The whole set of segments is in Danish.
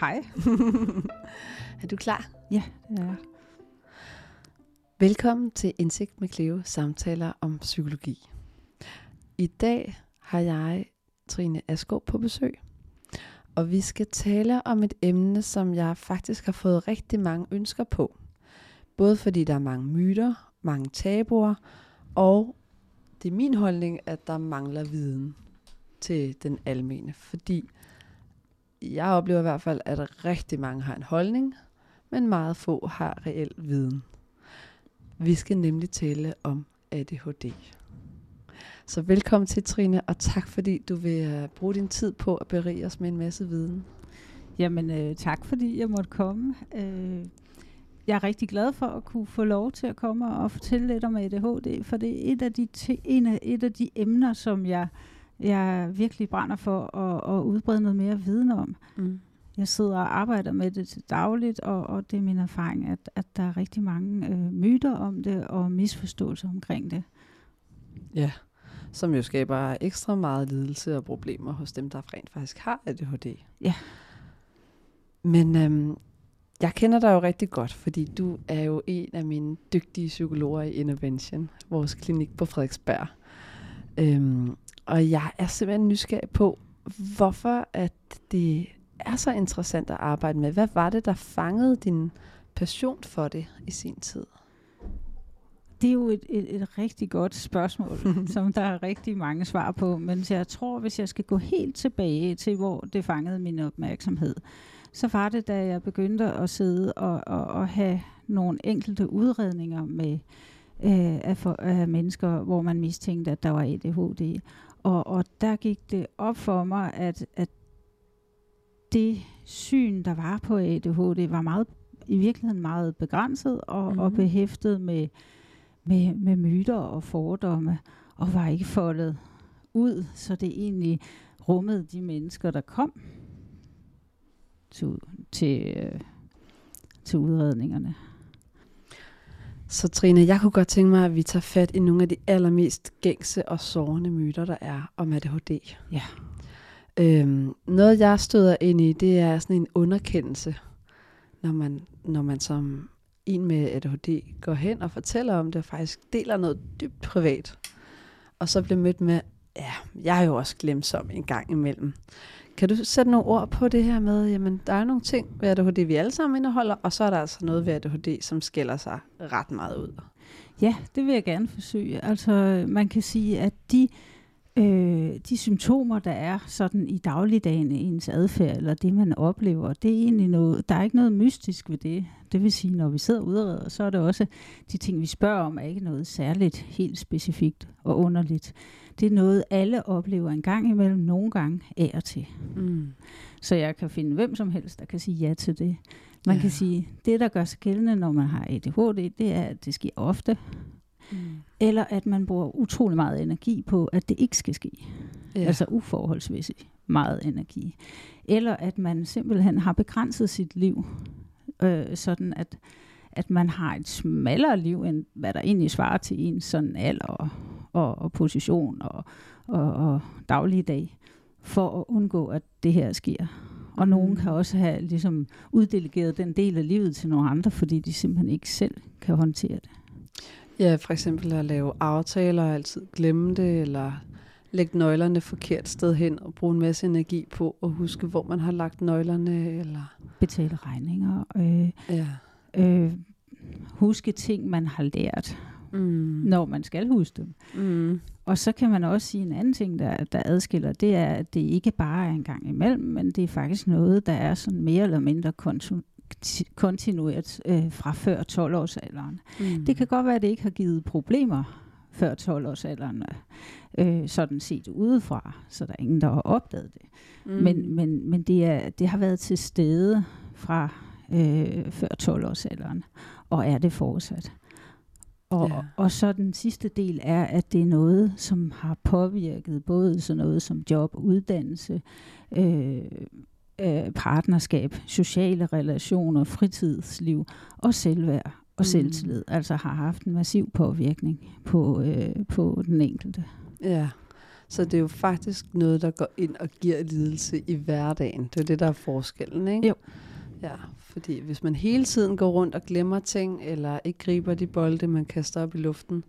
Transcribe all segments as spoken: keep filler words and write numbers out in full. Hej. Er du klar? Ja, det er jeg. Velkommen til Indsigt med Cleo, samtaler om psykologi. I dag har jeg Trine Askov på besøg, og vi skal tale om et emne, som jeg faktisk har fået rigtig mange ønsker på. Både fordi der er mange myter, mange tabuer, og det er min holdning, at der mangler viden til den almene, fordi jeg oplever i hvert fald, at rigtig mange har en holdning, men meget få har reel viden. Vi skal nemlig tale om A D H D. Så velkommen til, Trine, og tak fordi du vil bruge din tid på at berige os med en masse viden. Jamen øh, tak fordi jeg måtte komme. Øh, jeg er rigtig glad for at kunne få lov til at komme og fortælle lidt om A D H D, for det er et af de, te- en af, et af de emner, som jeg... Jeg virkelig brænder for at, at udbrede noget mere viden om. Mm. Jeg sidder og arbejder med det til dagligt, og, og det er min erfaring, at, at der er rigtig mange øh, myter om det og misforståelser omkring det. Ja, som jo skaber ekstra meget lidelse og problemer hos dem, der rent faktisk har A D H D. Ja. Men øhm, jeg kender dig jo rigtig godt, fordi du er jo en af mine dygtige psykologer i Intervention, vores klinik på Frederiksberg. Øhm, Og jeg er simpelthen nysgerrig på, hvorfor at det er så interessant at arbejde med. Hvad var det, der fangede din passion for det i sin tid? Det er jo et, et, et rigtig godt spørgsmål, som der er rigtig mange svar på. Men jeg tror, hvis jeg skal gå helt tilbage til, hvor det fangede min opmærksomhed, så var det, da jeg begyndte at sidde og, og, og have nogle enkelte udredninger med øh, af, for, af mennesker, hvor man mistænkte, at der var A D H D. Og, og der gik det op for mig, at, at det syn, der var på A D H D, var meget, i virkeligheden meget begrænset og, mm-hmm. og behæftet med, med, med myter og fordomme, og var ikke foldet ud, så det egentlig rummede de mennesker, der kom til, til, øh, til udredningerne. Så Trine, jeg kunne godt tænke mig, at vi tager fat i nogle af de allermest gængse og sårende myter, der er om A D H D. Ja. Øhm, noget, jeg støder ind i, det er sådan en underkendelse, når man, når man som en med A D H D går hen og fortæller om det, og faktisk deler noget dybt privat, og så bliver mødt med, ja, jeg er jo også glemsom en gang imellem. Kan du sætte nogle ord på det her med, jamen der er nogle ting ved A D H D, vi alle sammen indeholder, og så er der altså noget ved A D H D, som skiller sig ret meget ud? Ja, det vil jeg gerne forsøge. Altså man kan sige, at de, øh, de symptomer, der er sådan i dagligdagen i ens adfærd, eller det man oplever, det er egentlig noget, der er ikke noget mystisk ved det. Det vil sige, når vi sidder og udreder, så er det også de ting, vi spørger om, er ikke noget særligt, helt specifikt og underligt. Det er noget, alle oplever en gang imellem, nogle gange af og til. Mm. Så jeg kan finde hvem som helst, der kan sige ja til det. Man ja. kan sige, det der gør sig gældende, når man har A D H D, det er, at det sker ofte. Mm. Eller at man bruger utrolig meget energi på, at det ikke skal ske. Ja. Altså uforholdsmæssigt meget energi. Eller at man simpelthen har begrænset sit liv, øh, sådan at, at man har et smallere liv, end hvad der egentlig svarer til ens sådan alder Og, og position og, og, og dagligdag, for at undgå, at det her sker. Og nogen kan også have ligesom uddelegeret den del af livet til nogle andre, fordi de simpelthen ikke selv kan håndtere det. Ja, for eksempel at lave aftaler, altid glemme det, eller lægge nøglerne forkert sted hen, og bruge en masse energi på at huske, hvor man har lagt nøglerne, eller betale regninger, øh, ja. øh, huske ting, man har lært, Mm. når man skal huske dem. Mm. Og så kan man også sige en anden ting, der, der adskiller, det er, at det ikke bare er en gang imellem, men det er faktisk noget, der er sådan mere eller mindre kontu- kontinuert øh, fra før tolv-årsalderen. Mm. Det kan godt være, at det ikke har givet problemer før tolv-årsalderen, øh, sådan set udefra, så der er ingen, der har opdaget det. Mm. Men, men, men det, er, det har været til stede fra øh, før tolv-årsalderen, og er det fortsat. Og, ja. og så den sidste del er, at det er noget, som har påvirket både sådan noget som job, uddannelse, øh, øh, partnerskab, sociale relationer, fritidsliv og selvværd og mm. selvtillid. Altså har haft en massiv påvirkning på, øh, på den enkelte. Ja, Så det er jo faktisk noget, der går ind og giver lidelse i hverdagen. Det er det, der er forskellen, ikke? Jo. Ja, fordi hvis man hele tiden går rundt og glemmer ting, eller ikke griber de bolde, man kaster op i luften,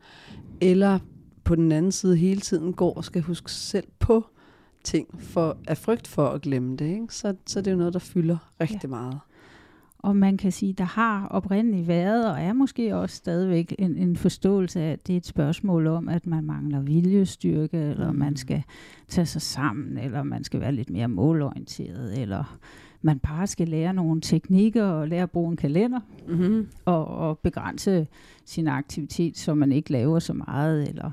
eller på den anden side hele tiden går og skal huske selv på ting for, af frygt for at glemme det, ikke? Så, så det er jo noget, der fylder rigtig ja. meget. Og man kan sige, der har oprindeligt været og er måske også stadigvæk en, en forståelse af, at det er et spørgsmål om, at man mangler viljestyrke, eller man skal tage sig sammen, eller man skal være lidt mere målorienteret, eller man bare skal lære nogle teknikker og lære at bruge en kalender mm-hmm. og, og begrænse sin aktivitet, så man ikke laver så meget, eller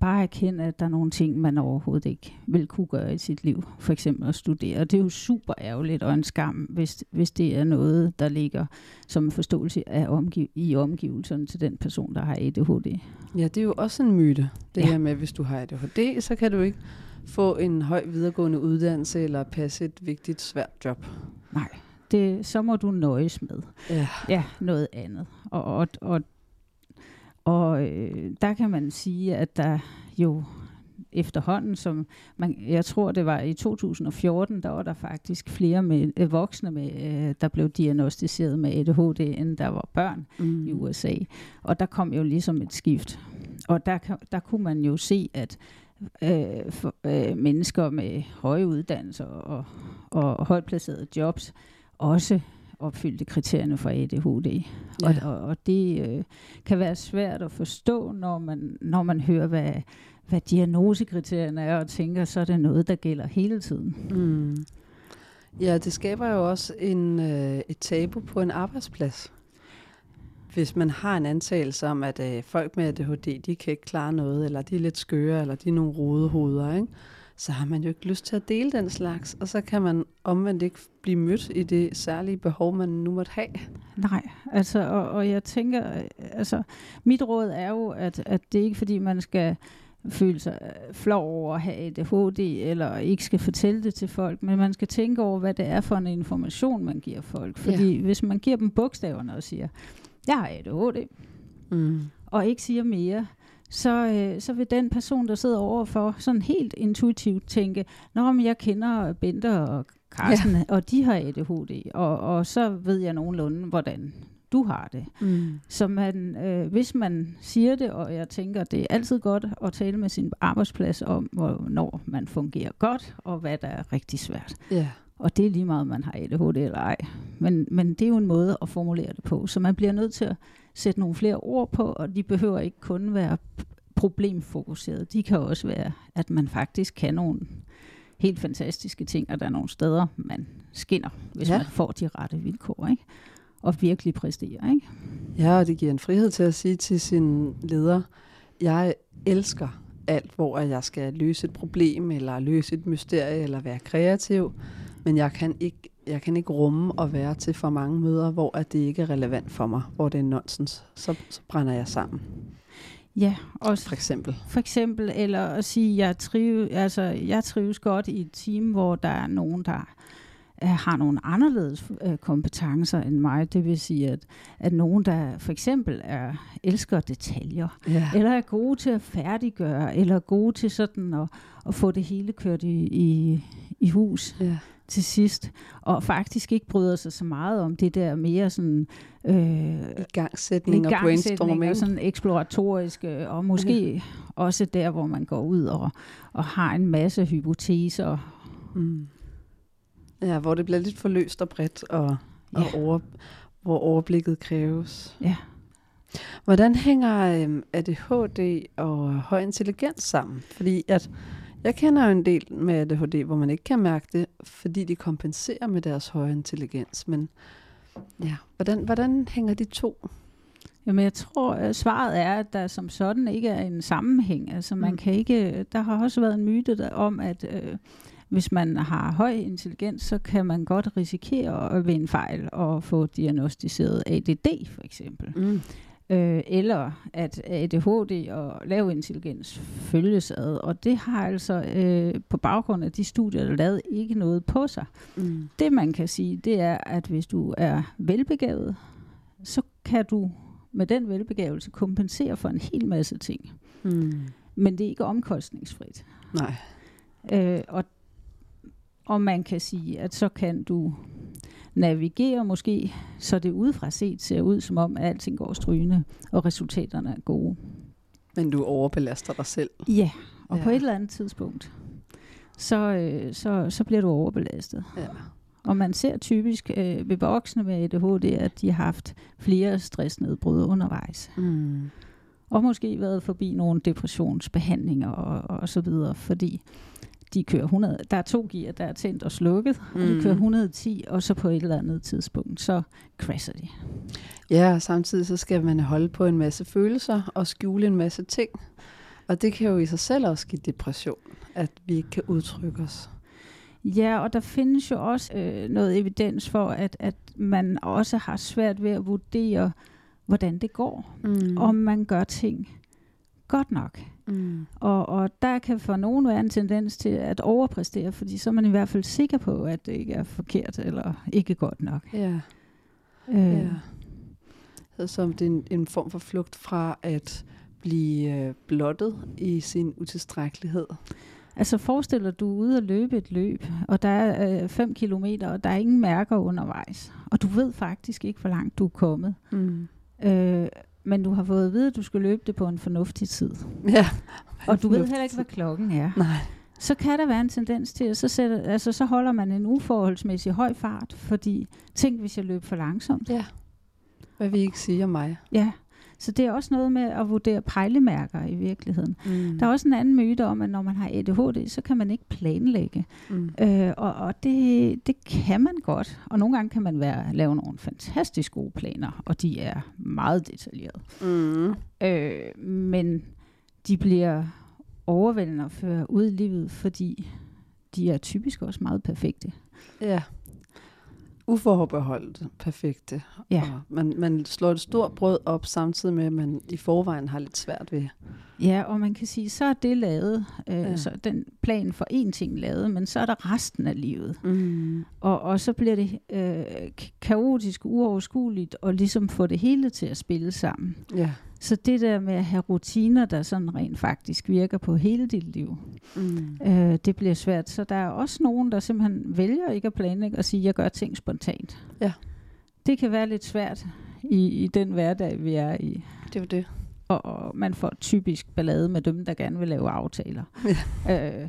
bare erkende, at der er nogle ting, man overhovedet ikke vil kunne gøre i sit liv. For eksempel at studere. Det er jo super ærgerligt og en skam, hvis, hvis det er noget, der ligger som en forståelse af omgiv- i omgivelserne til den person, der har A D H D. Ja, det er jo også en myte. Det ja. her med, at hvis du har A D H D, så kan du ikke få en høj videregående uddannelse eller passe et vigtigt, svært job. Nej, det, så må du nøjes med ja. Ja, noget andet. Og, og, og Og øh, der kan man sige, at der jo efterhånden, som man, jeg tror det var i to tusind og fjorten, der var der faktisk flere med, øh, voksne, med, øh, der blev diagnostiseret med A D H D, end der var børn mm. i U S A. Og der kom jo ligesom et skift. Og der, der kunne man jo se, at øh, for, øh, mennesker med høje uddannelser og, og højt placerede jobs også opfyldte kriterierne for A D H D. Og, ja. og, og det øh, kan være svært at forstå, når man, når man hører, hvad, hvad diagnosekriterierne er, og tænker, så er det noget, der gælder hele tiden. Mm. Ja, det skaber jo også en, øh, et tabu på en arbejdsplads. Hvis man har en antagelse om, at øh, folk med A D H D, de kan ikke klare noget, eller de er lidt skøre, eller de er nogle rode hoveder, ikke? Så har man jo ikke lyst til at dele den slags, og så kan man omvendt ikke blive mødt i det særlige behov, man nu måtte have. Nej, altså, og, og jeg tænker, altså, mit råd er jo, at, at det ikke fordi, man skal føle sig flov over at have A D H D, eller ikke skal fortælle det til folk, men man skal tænke over, hvad det er for en information, man giver folk. Fordi ja. hvis man giver dem bogstaverne og siger, jeg har A D H D, mm. og ikke siger mere, Så, øh, så vil den person, der sidder overfor, sådan helt intuitivt tænke, nå, men jeg kender Bente og Carsten, ja. og de har A D H D, og, og så ved jeg nogenlunde, hvordan du har det. Mm. Så man, øh, hvis man siger det, og jeg tænker, det er altid godt at tale med sin arbejdsplads om, hvornår man fungerer godt, og hvad der er rigtig svært. Yeah. Og det er lige meget, om man har A D H D eller ej. Men, men det er jo en måde at formulere det på. Så man bliver nødt til at sætte nogle flere ord på, og de behøver ikke kun være problemfokuserede. De kan også være, at man faktisk kan nogle helt fantastiske ting, og der er nogle steder, man skinner, hvis ja. man får de rette vilkår, ikke? Og virkelig præsterer, ikke? Ja, og det giver en frihed til at sige til sin leder, jeg elsker alt, hvor jeg skal løse et problem, eller løse et mysterie, eller være kreativ. Men jeg kan ikke, jeg kan ikke rumme at være til for mange møder, hvor at det ikke er relevant for mig, hvor det er nonsens. Så, så brænder jeg sammen. Ja, også for eksempel. For eksempel, eller at sige, jeg trives, altså, jeg trives godt i et team, hvor der er nogen, der øh, har nogle anderledes øh, kompetencer end mig. Det vil sige, at, at nogen, der for eksempel er, elsker detaljer, ja. eller er gode til at færdiggøre, eller er gode til sådan at, at få det hele kørt i, i, i hus. Ja. til sidst, og faktisk ikke bryder sig så meget om det der mere sådan øh, igangsætning og brainstorming, og sådan eksploratoriske, og måske ja. også der, hvor man går ud og, og har en masse hypoteser. Mm. Ja, hvor det bliver lidt for løst og bredt, og, og ja. over, hvor overblikket kræves. Ja. Hvordan hænger øh, A D H D og høj intelligens sammen? Fordi at jeg kender jo en del med A D H D, hvor man ikke kan mærke det, fordi de kompenserer med deres høje intelligens. Men ja, hvordan, hvordan hænger de to? Jamen jeg tror, at svaret er, at der som sådan ikke er en sammenhæng. Altså man mm. kan ikke, der har også været en myte der, om, at øh, hvis man har høj intelligens, så kan man godt risikere ved en fejl at få diagnostiseret A D D for eksempel. Mm. Eller at A D H D og lav intelligens følges ad. Og det har altså øh, på baggrund af de studier, der er lavet, ikke noget på sig. Mm. Det man kan sige, det er, at hvis du er velbegavet, så kan du med den velbegavelse kompensere for en hel masse ting. Mm. Men det er ikke omkostningsfrit. Nej. Øh, og, og man kan sige, at så kan du navigere måske, så det udefra set ser ud som om, at alting går strygende, og resultaterne er gode. Men du overbelaster dig selv. Ja, og ja. På et eller andet tidspunkt, så, øh, så, så bliver du overbelastet. Ja. Og man ser typisk øh, ved voksne med A D H D, at de har haft flere stressnedbrud undervejs. Mm. Og måske været forbi nogle depressionsbehandlinger og, og så videre, fordi de kører hundrede. Der er to gear, der er tændt og slukket, mm. og de kører et hundrede og ti, og så på et eller andet tidspunkt, så crasher de. Ja, og samtidig så skal man holde på en masse følelser og skjule en masse ting. Og det kan jo i sig selv også give depression, at vi ikke kan udtrykke os. Ja, og der findes jo også øh, noget evidens for, at, at man også har svært ved at vurdere, hvordan det går, mm. om man gør ting godt nok. Mm. Og, og der kan for nogen være en tendens til at overpræstere, fordi så er man i hvert fald sikker på, at det ikke er forkert eller ikke godt nok. Ja. Øh. ja. Så som det er en, en form for flugt fra at blive blottet i sin utilstrækkelighed. Altså forestiller du ude at løbe et løb, og der er øh, fem kilometer, og der er ingen mærker undervejs, og du ved faktisk ikke, hvor langt du er kommet. Mm. Øh, men du har fået at vide, at du skal løbe det på en fornuftig tid. Ja. Og du ved heller ikke, hvad klokken er. Nej. Så kan der være en tendens til, at så, sætter, altså, så holder man en uforholdsmæssig høj fart, fordi tænk, hvis jeg løber for langsomt. Ja. Hvad vil I ikke sige om mig? Ja. Så det er også noget med at vurdere pejlemærker i virkeligheden. Mm. Der er også en anden myte om, at når man har A D H D, så kan man ikke planlægge. Mm. Øh, og og det, det kan man godt. Og nogle gange kan man være, lave nogle fantastisk gode planer, og de er meget detaljerede. Mm. Øh, men de bliver overvældende at føre ud i livet, fordi de er typisk også meget perfekte. Ja. Uforbeholdt perfekte. Ja. Og man, man slår et stort brød op, samtidig med, at man i forvejen har lidt svært ved. Ja, og man kan sige, så er det lavet, øh, ja. så den plan for én ting lavet, men så er der resten af livet. Mm. Og, og så bliver det øh, kaotisk, uoverskueligt, og ligesom få det hele til at spille sammen. Ja. Så det der med at have rutiner, der sådan rent faktisk virker på hele dit liv, mm. øh, det bliver svært. Så der er også nogen, der simpelthen vælger ikke at planlægge og sige, jeg gør ting spontant. Ja. Det kan være lidt svært i, i den hverdag, vi er i. Det var det. Og, og man får typisk ballade med dem, der gerne vil lave aftaler. Ja, øh.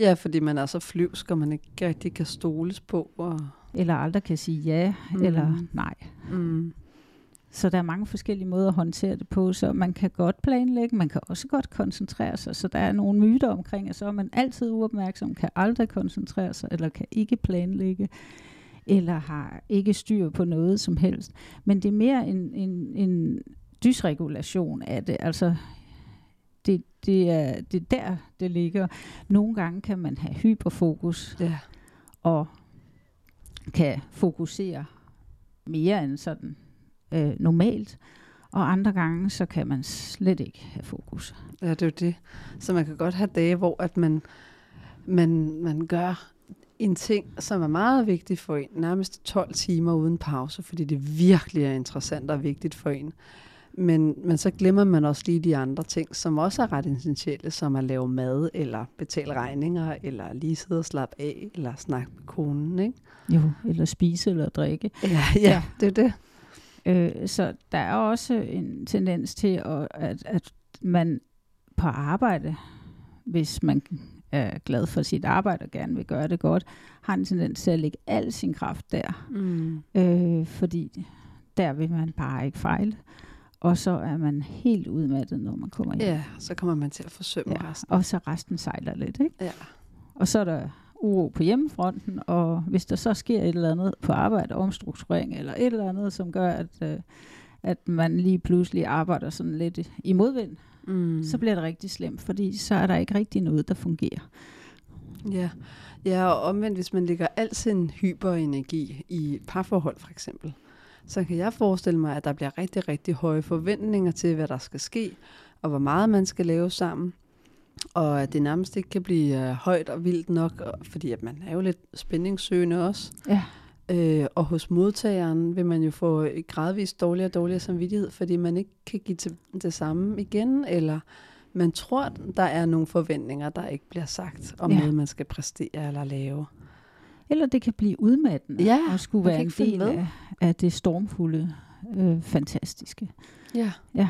ja fordi man er så flyvsk, og man ikke rigtig kan stoles på. Og eller aldrig kan sige ja, mm. eller nej. Mm. Så der er mange forskellige måder at håndtere det på, så man kan godt planlægge, man kan også godt koncentrere sig, så der er nogle myter omkring, at så er man altid uopmærksom, kan aldrig koncentrere sig, eller kan ikke planlægge, eller har ikke styr på noget som helst. Men det er mere en, en, en dysregulation af det, altså det, det, er, det er der, det ligger. Nogle gange kan man have hyperfokus, ja. Og kan fokusere mere end sådan Øh, normalt, og andre gange så kan man slet ikke have fokus. Ja, det er jo det. Så man kan godt have dage, hvor at man, man, man gør en ting, som er meget vigtig for en, nærmest tolv timer uden pause, fordi det virkelig er interessant og vigtigt for en. Men, men så glemmer man også lige de andre ting, som også er ret essentielle, som at lave mad, eller betale regninger, eller lige sidde og slappe af, eller snakke med konen, ikke? Jo, eller spise eller drikke. Ja, ja, ja. Det er det. Øh, så der er også en tendens til, at, at, at man på arbejde, hvis man er glad for sit arbejde og gerne vil gøre det godt, har en tendens til at lægge al sin kraft der. Mm. Øh, fordi der vil man bare ikke fejle. Og så er man helt udmattet, når man kommer hjem. Ja, så kommer man til at forsømme ja, resten. Og så resten sejler lidt, ikke? Ja. Og så er der uro på hjemmefronten, og hvis der så sker et eller andet på arbejde, omstrukturering eller et eller andet, som gør, at, øh, at man lige pludselig arbejder sådan lidt i modvind, mm. så bliver det rigtig slemt, fordi så er der ikke rigtig noget, der fungerer. Ja, ja, og omvendt, hvis man lægger al sin hyperenergi i parforhold for eksempel, så kan jeg forestille mig, at der bliver rigtig, rigtig høje forventninger til, hvad der skal ske, og hvor meget man skal lave sammen. Og at det nærmest ikke kan blive øh, højt og vildt nok, og, fordi at man er jo lidt spændingssøgende også. Ja. Øh, og hos modtageren vil man jo få gradvist dårligere og dårligere samvittighed, fordi man ikke kan give til det samme igen, eller man tror, der er nogle forventninger, der ikke bliver sagt om ja. noget, man skal præstere eller lave. Eller det kan blive udmattende ja, og skulle være en del af, af det stormfulde, øh, fantastiske. Ja. ja,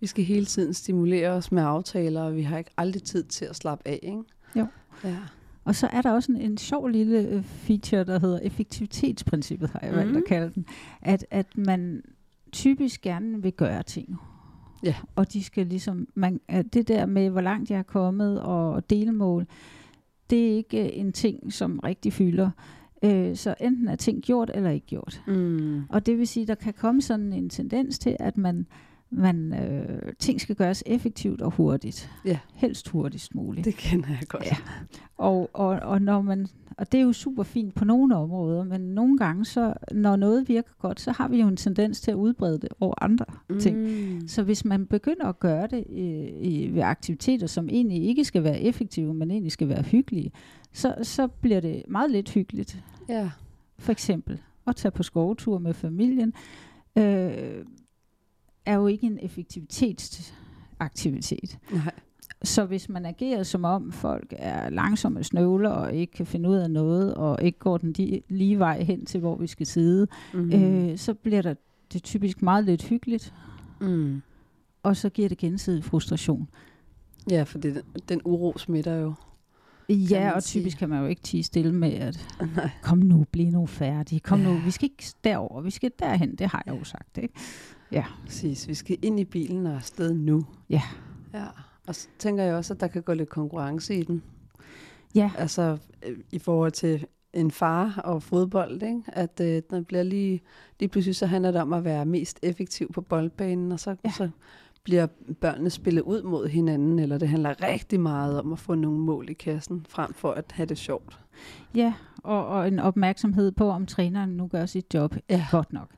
vi skal hele tiden stimulere os med aftaler, og vi har ikke aldrig tid til at slappe af, ikke? Jo. Ja. Og så er der også en, en sjov lille feature, der hedder effektivitetsprincippet, har jeg mm-hmm. valgt at kalde den. At, at man typisk gerne vil gøre ting. Ja. Og de skal ligesom, man, det der med, hvor langt jeg er kommet og delmål, det er ikke en ting, som rigtig fylder. Øh, så enten er ting gjort eller ikke gjort. Mm. Og det vil sige, der kan komme sådan en tendens til, at man... Man, øh, ting skal gøres effektivt og hurtigt. Ja. Helst hurtigst muligt. Det kender jeg godt. Ja. Og, og, og, når man, og det er jo super fint på nogle områder, men nogle gange, så, når noget virker godt, så har vi jo en tendens til at udbrede det over andre mm. ting. Så hvis man begynder at gøre det i, i, ved aktiviteter, som egentlig ikke skal være effektive, men egentlig skal være hyggelige, så, så bliver det meget lidt hyggeligt. Ja. For eksempel at tage på skovtur med familien. Øh, er jo ikke en effektivitetsaktivitet. Nej. Så hvis man agerer som om folk er langsomme snøvler og ikke kan finde ud af noget, og ikke går den lige, lige vej hen til, hvor vi skal sidde, mm-hmm. øh, så bliver der det typisk meget lidt hyggeligt. Mm. Og så giver det gensidig frustration. Ja, for det, den uro smitter jo. Ja, og typisk sige. Kan man jo ikke tie stille med, at nej. Kom nu, bliv nu færdig. Kom ja. Nu, vi skal ikke derover, vi skal derhen, det har jeg jo sagt, ikke? Ja, præcis. Vi skal ind i bilen og afsted nu. Ja. ja. Og så tænker jeg også, at der kan gå lidt konkurrence i den. Ja. Altså i forhold til en far og fodbold, ikke? At øh, der bliver lige, lige pludselig så handler det om at være mest effektiv på boldbanen, og så, ja. så bliver børnene spillet ud mod hinanden, eller det handler rigtig meget om at få nogle mål i kassen, frem for at have det sjovt. Ja, og, og en opmærksomhed på, om træneren nu gør sit job ja. Godt nok.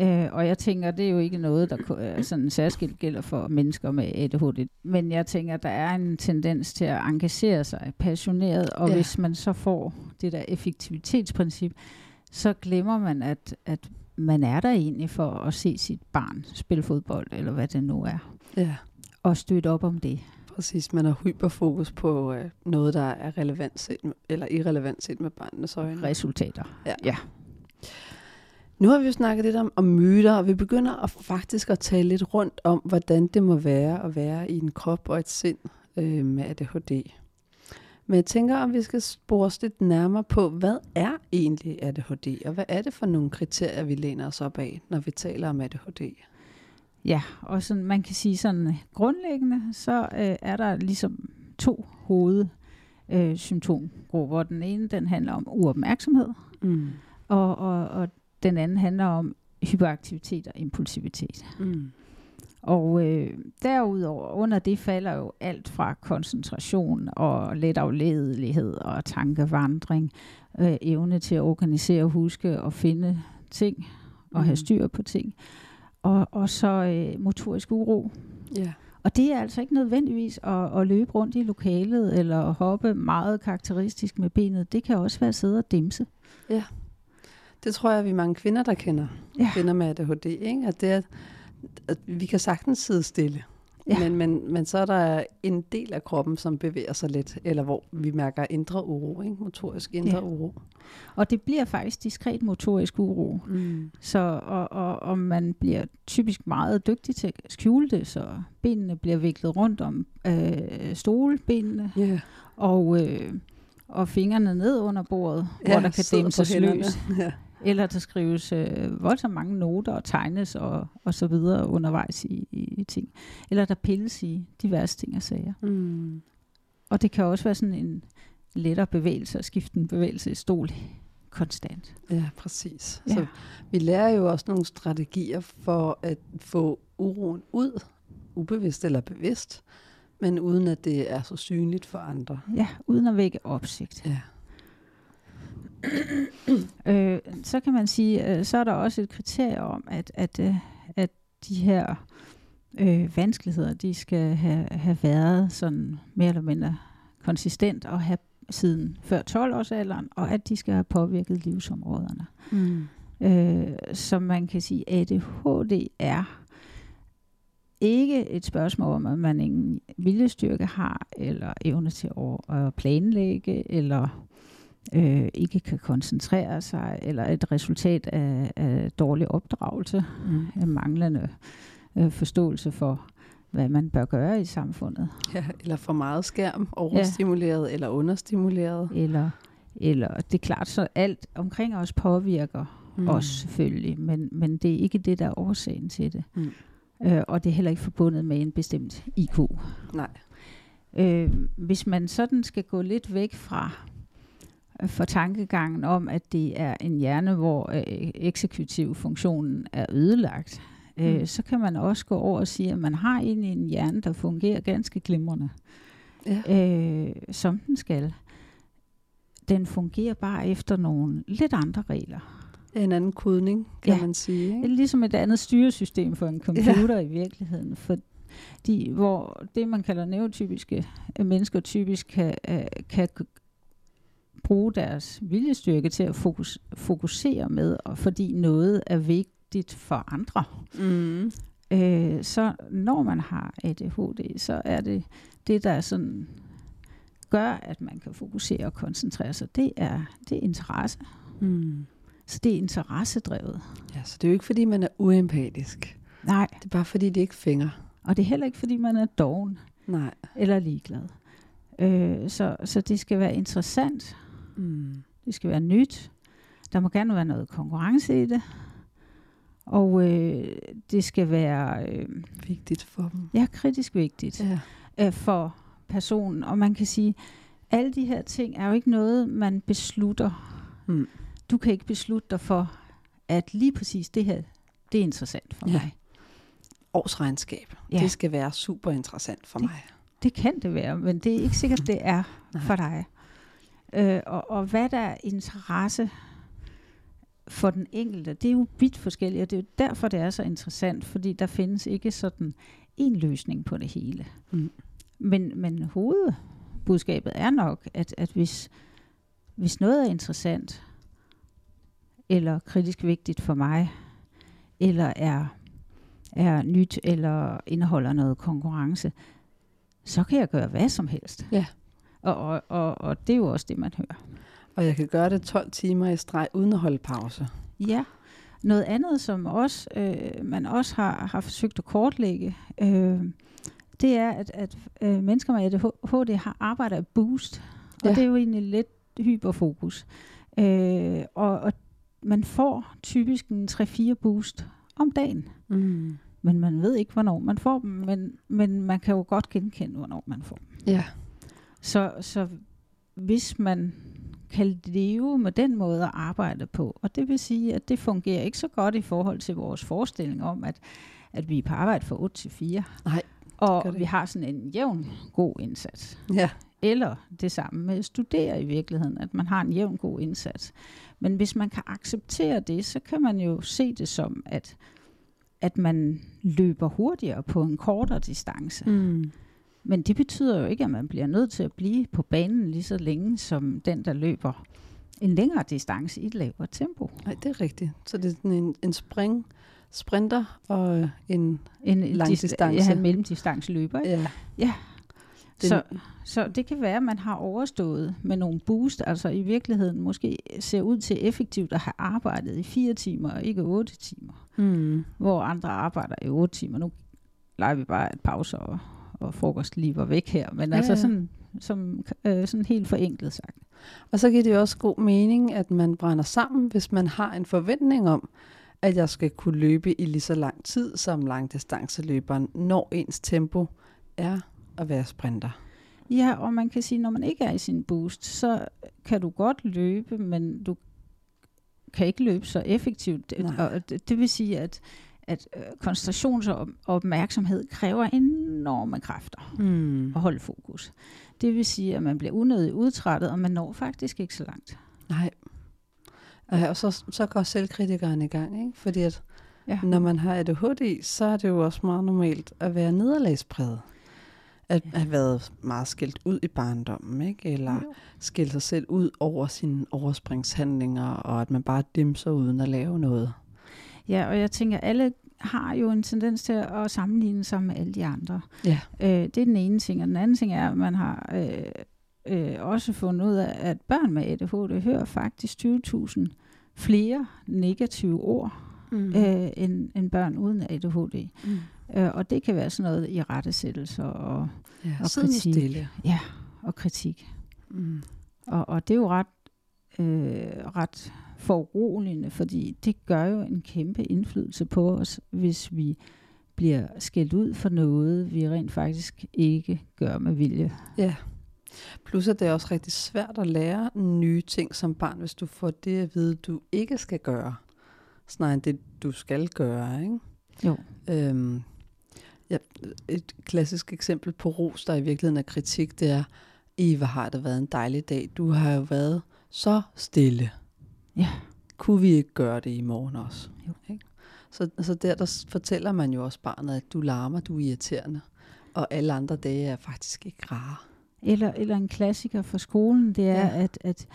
Øh, og jeg tænker, det er jo ikke noget, der sådan særskilt gælder for mennesker med A D H D. Men jeg tænker, der er en tendens til at engagere sig passioneret, og ja. Hvis man så får det der effektivitetsprincip, så glemmer man, at, at man er der egentlig for at se sit barn spille fodbold, eller hvad det nu er. Ja. Og støtte op om det. Præcis, man har hyperfokus på øh, noget, der er relevant set, eller irrelevant set med barnets øjne. Resultater. Ja. ja. Nu har vi jo snakket lidt om, om myter, og vi begynder at faktisk at tale lidt rundt om, hvordan det må være at være i en krop og et sind øh, med A D H D. Men jeg tænker, om vi skal spore os lidt nærmere på, hvad er egentlig A D H D, og hvad er det for nogle kriterier, vi læner os op af, når vi taler om A D H D? Ja, og sådan, man kan sige sådan grundlæggende, så øh, er der ligesom to hovedsymptomgrupper. Øh, den ene, den handler om uopmærksomhed, mm. og, og, og den anden handler om hyperaktivitet og impulsivitet. Mm. Og øh, derudover, under det falder jo alt fra koncentration og letafledelighed og tankevandring, øh, evne til at organisere, huske og finde ting og mm. have styr på ting, og, og så øh, motorisk uro. Yeah. Og det er altså ikke nødvendigvis at, at løbe rundt i lokalet eller hoppe meget karakteristisk med benet. Det kan også være at sidde og dimse. Ja, yeah. Det tror jeg, vi er mange kvinder, der kender. Yeah. Kvinder med A D H D, ikke? Og det er... Vi kan sagtens sidde stille, ja. men, men, men så er der en del af kroppen, som bevæger sig lidt, eller hvor vi mærker indre uro, ikke? Motorisk indre ja. Uro. Og det bliver faktisk diskret motorisk uro, mm. så, og, og, og man bliver typisk meget dygtig til at skjule det, så benene bliver viklet rundt om øh, stolbenene, yeah. og, øh, og fingrene ned under bordet, ja, hvor der kan dæmses løs. Ja. Eller der skrives øh, voldsomt mange noter og tegnes og, og så videre undervejs i, i, i ting. Eller der pilles i diverse ting og sager. Mm. Og det kan også være sådan en lettere bevægelse at skifte en bevægelse i stol konstant. Ja, præcis. Ja. Så vi lærer jo også nogle strategier for at få uroen ud, ubevidst eller bevidst, men uden at det er så synligt for andre. Ja, uden at vække opsigt. Ja. øh, så kan man sige, øh, så er der også et kriterie om, at, at, øh, at de her øh, vanskeligheder, de skal have, have været sådan mere eller mindre konsistent og have siden før tolv-årsalderen, og at de skal have påvirket livsområderne. Mm. Øh, så man kan sige, at A D H D er ikke et spørgsmål om, at man ingen viljestyrke har, eller evne til at planlægge, eller øh, ikke kan koncentrere sig, eller et resultat af, af dårlig opdragelse, mm. af manglende øh, forståelse for, hvad man bør gøre i samfundet. Ja, eller for meget skærm, overstimuleret, ja. Eller understimuleret. Eller, eller det er klart, så alt omkring os påvirker mm. os selvfølgelig, men, men det er ikke det, der er årsagen til det. Mm. Øh, og det er heller ikke forbundet med en bestemt I Q. Nej. Øh, hvis man sådan skal gå lidt væk fra, øh, fra tankegangen om, at det er en hjerne, hvor øh, eksekutivfunktionen er ødelagt, øh, mm. så kan man også gå over og sige, at man har egentlig en hjerne, der fungerer ganske glimrende, ja. øh, som den skal. Den fungerer bare efter nogle lidt andre regler. En anden kodning, kan ja. Man sige. Ikke? Ligesom et andet styresystem for en computer ja. I virkeligheden. For de, hvor det, man kalder neurotypiske mennesker, typisk kan, kan bruge deres viljestyrke til at fokus, fokusere med, og fordi noget er vigtigt for andre. Mm. Øh, så når man har A D H D, så er det det, der sådan gør, at man kan fokusere og koncentrere sig. Det er, det er interesse. Mm. Så det er interessedrevet. Ja, så det er jo ikke, fordi man er uempatisk. Nej. Det er bare, fordi det ikke fænger. Og det er heller ikke, fordi man er doven. Nej. Eller ligeglad. Øh, så, så det skal være interessant. Mm. Det skal være nyt. Der må gerne være noget konkurrence i det. Og øh, det skal være... Øh, vigtigt for dem. Ja, kritisk vigtigt ja. Øh, for personen. Og man kan sige, alle de her ting er jo ikke noget, man beslutter. Mm. Du kan ikke beslutte dig for, at lige præcis det her, det er interessant for ja. Mig. Årsregnskab, ja. Det skal være super interessant for det, mig. Det kan det være, men det er ikke sikkert, det er nej. For dig. Øh, og, og hvad der er interesse for den enkelte, det er jo vidt forskelligt, og det er jo derfor, det er så interessant, fordi der findes ikke sådan en løsning på det hele. Mm. Men, men hovedbudskabet er nok, at, at hvis, hvis noget er interessant, eller kritisk vigtigt for mig, eller er, er nyt, eller indeholder noget konkurrence, så kan jeg gøre hvad som helst. Ja. Og, og, og, og det er jo også det, man hører. Og jeg kan gøre det tolv timer i streg, uden at holde pause. Ja. Noget andet, som også, øh, man også har, har forsøgt at kortlægge, øh, det er, at, at øh, mennesker med A D H D har arbejdet af boost. Og ja. Det er jo egentlig lidt hyperfokus. Øh, og, og man får typisk en tre fire boost om dagen. Mm. Men man ved ikke, hvornår man får dem. Men, men man kan jo godt genkende, hvornår man får dem. Ja. Så, så hvis man kan leve med den måde at arbejde på, og det vil sige, at det fungerer ikke så godt i forhold til vores forestilling om, at, at vi er på arbejde fra otte til fire. Nej, og vi har sådan en jævn god indsats. Ja. Eller det samme med at studere i virkeligheden, at man har en jævn god indsats. Men hvis man kan acceptere det, så kan man jo se det som, at, at man løber hurtigere på en kortere distance. Mm. Men det betyder jo ikke, at man bliver nødt til at blive på banen lige så længe, som den, der løber en længere distance i et lavere tempo. Nej, det er rigtigt. Så det er sådan en, en spring, sprinter og en, en lang dist- distance. Ja, en mellemdistance løber. Ikke? Ja, ja. Så, så det kan være, at man har overstået med nogle boost, altså i virkeligheden måske ser ud til effektivt at have arbejdet i fire timer, og ikke otte timer. Mm. Hvor andre arbejder i otte timer. Nu leger vi bare et pause og, og frokost lige var væk her, men ja, altså sådan, som, øh, sådan helt forenklet sagt. Og så giver det jo også god mening, at man brænder sammen, hvis man har en forventning om, at jeg skal kunne løbe i lige så lang tid, som langdistanceløberen, når ens tempo er at være sprinter. Ja, og man kan sige, når man ikke er i sin boost, så kan du godt løbe, men du kan ikke løbe så effektivt. Nej. Og det, det vil sige, at, at koncentrations- og opmærksomhed kræver enorme kræfter mm. at holde fokus. Det vil sige, at man bliver unødigt udtrættet, og man når faktisk ikke så langt. Nej. Og så, så går selvkritikeren i gang, ikke? Fordi at ja. Når man har A D H D, så er det jo også meget normalt at være nederlagspræget. At ja. Have været meget skilt ud i barndommen, ikke? Eller jo. Skilt sig selv ud over sine overspringshandlinger, og at man bare dimser uden at lave noget. Ja, og jeg tænker, alle har jo en tendens til at sammenligne sig med alle de andre. Ja. Øh, det er den ene ting. Og den anden ting er, at man har øh, øh, også fundet ud af, at børn med A D H D hører faktisk tyve tusind flere negative ord, mm. øh, end, end børn uden A D H D. Mm. Øh, og det kan være sådan noget i rettesættelser og, ja, og kritik. Stille. Ja, og kritik. Mm. Og, og det er jo ret, øh, ret foruroligende, fordi det gør jo en kæmpe indflydelse på os, hvis vi bliver skældt ud for noget, vi rent faktisk ikke gør med vilje. Ja, plus at det er også rigtig svært at lære nye ting som barn, hvis du får det at vide, du ikke skal gøre, snarere end det, du skal gøre, ikke? Jo. Øhm, ja, et klassisk eksempel på ros, der i virkeligheden er kritik, det er, Eva, har det været en dejlig dag, du har jo været så stille. Ja. Kunne vi ikke gøre det i morgen også? Jo. Ikke? Så, så der, der fortæller man jo også barnet, at du larmer, du er irriterende, og alle andre dage er faktisk ikke rare. Eller, eller en klassiker fra skolen, det er, ja. at, at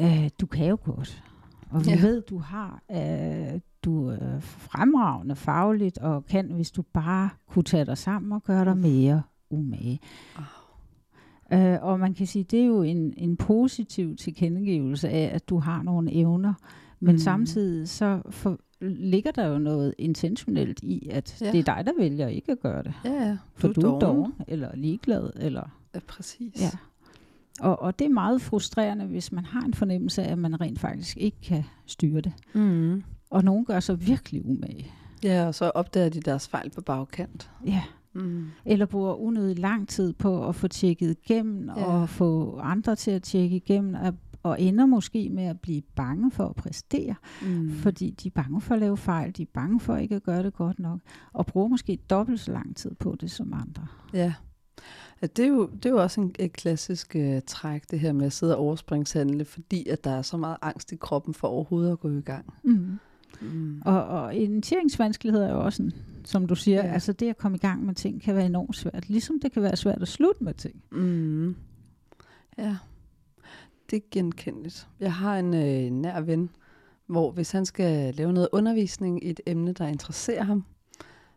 øh, du kan jo godt. Og vi ja. ved, du har, øh, du er fremragende fagligt, og kan, hvis du bare kunne tage dig sammen og gøre dig mere umage. Oh. Uh, og man kan sige, det er jo en, en positiv tilkendegivelse af, at du har nogle evner, men mm. samtidig så for, ligger der jo noget intentionelt i, at ja. det er dig, der vælger ikke at gøre det. Ja, ja. For du, du er doven, eller ligeglad. Eller, ja, præcis. Ja. Og, og det er meget frustrerende, hvis man har en fornemmelse af, at man rent faktisk ikke kan styre det. Mm. Og nogen gør sig virkelig umage. Ja, og så opdager de deres fejl på bagkant. Ja. Mm. Eller bruger unødig lang tid på at få tjekket igennem, ja. og få andre til at tjekke igennem, og, og ender måske med at blive bange for at præstere, mm. fordi de er bange for at lave fejl, de er bange for ikke at gøre det godt nok, og bruger måske dobbelt så lang tid på det som andre. Ja, ja, det er jo, det er jo også en, et klassisk uh, træk, det her med at sidde og overspringshandle, fordi at der er så meget angst i kroppen for overhovedet at gå i gang. Mm. Mm. Og, og initieringsvanskeligheder er jo også en, som du siger, ja. altså det at komme i gang med ting kan være enormt svært, ligesom det kan være svært at slutte med ting. Mm. Ja, det er genkendeligt. Jeg har en øh, nær ven, hvor hvis han skal lave noget undervisning i et emne, der interesserer ham,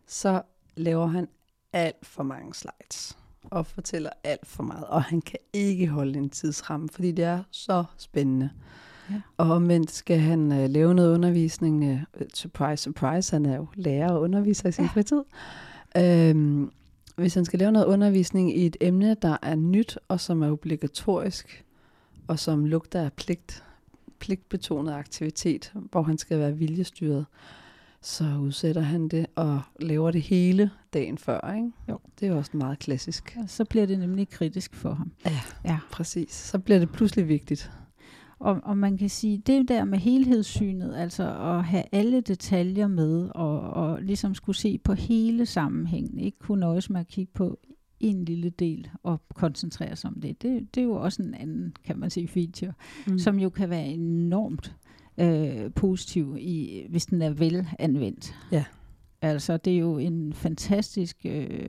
så laver han alt for mange slides og fortæller alt for meget, og han kan ikke holde en tidsramme, fordi det er så spændende. Ja. Og omvendt skal han øh, lave noget undervisning, øh, surprise, surprise, han er jo lærer og underviser i sin ja. fritid. Øhm, hvis han skal lave noget undervisning i et emne, der er nyt og som er obligatorisk, og som lugter af pligt, pligtbetonet aktivitet, hvor han skal være viljestyret, så udsætter han det og laver det hele dagen før, ikke? Jo. Det er også meget klassisk. Ja, så bliver det nemlig kritisk for ham. Ja, ja. Præcis. Så bliver det pludselig vigtigt. Og, og man kan sige, det er jo der med helhedssynet, altså at have alle detaljer med, og, og ligesom skulle se på hele sammenhængen, ikke kunne nøjes med at kigge på en lille del og koncentrere sig om det. Det, det er jo også en anden, kan man sige, feature, mm. som jo kan være enormt øh, positiv, i, hvis den er vel anvendt. Ja. Altså det er jo en fantastisk øh,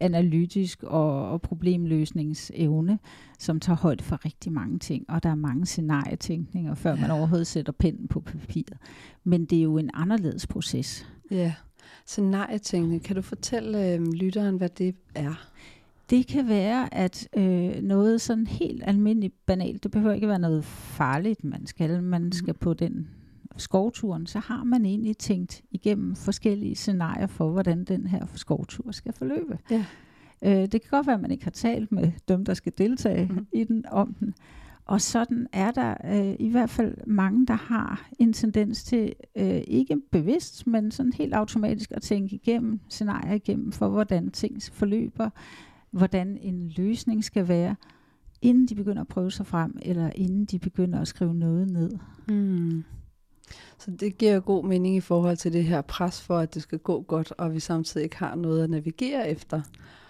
analytisk og, og problemløsningsevne, som tager højde for rigtig mange ting, og der er mange scenarietænkninger, før ja. man overhovedet sætter pinden på papiret. Men det er jo en anderledes proces. Ja, scenarietænkning. Kan du fortælle øh, lytteren, hvad det er? Det kan være, at øh, noget sådan helt almindeligt banalt, det behøver ikke være noget farligt, man skal, man skal på den skovturen, så har man egentlig tænkt igennem forskellige scenarier for, hvordan den her skovtur skal forløbe. Ja. Øh, det kan godt være, at man ikke har talt med dem, der skal deltage mm. i den, om den. Og sådan er der øh, i hvert fald mange, der har en tendens til, øh, ikke bevidst, men sådan helt automatisk at tænke igennem, scenarier igennem for, hvordan ting forløber, hvordan en løsning skal være, inden de begynder at prøve sig frem, eller inden de begynder at skrive noget ned. Mm. Så det giver god mening i forhold til det her pres for, at det skal gå godt, og vi samtidig ikke har noget at navigere efter.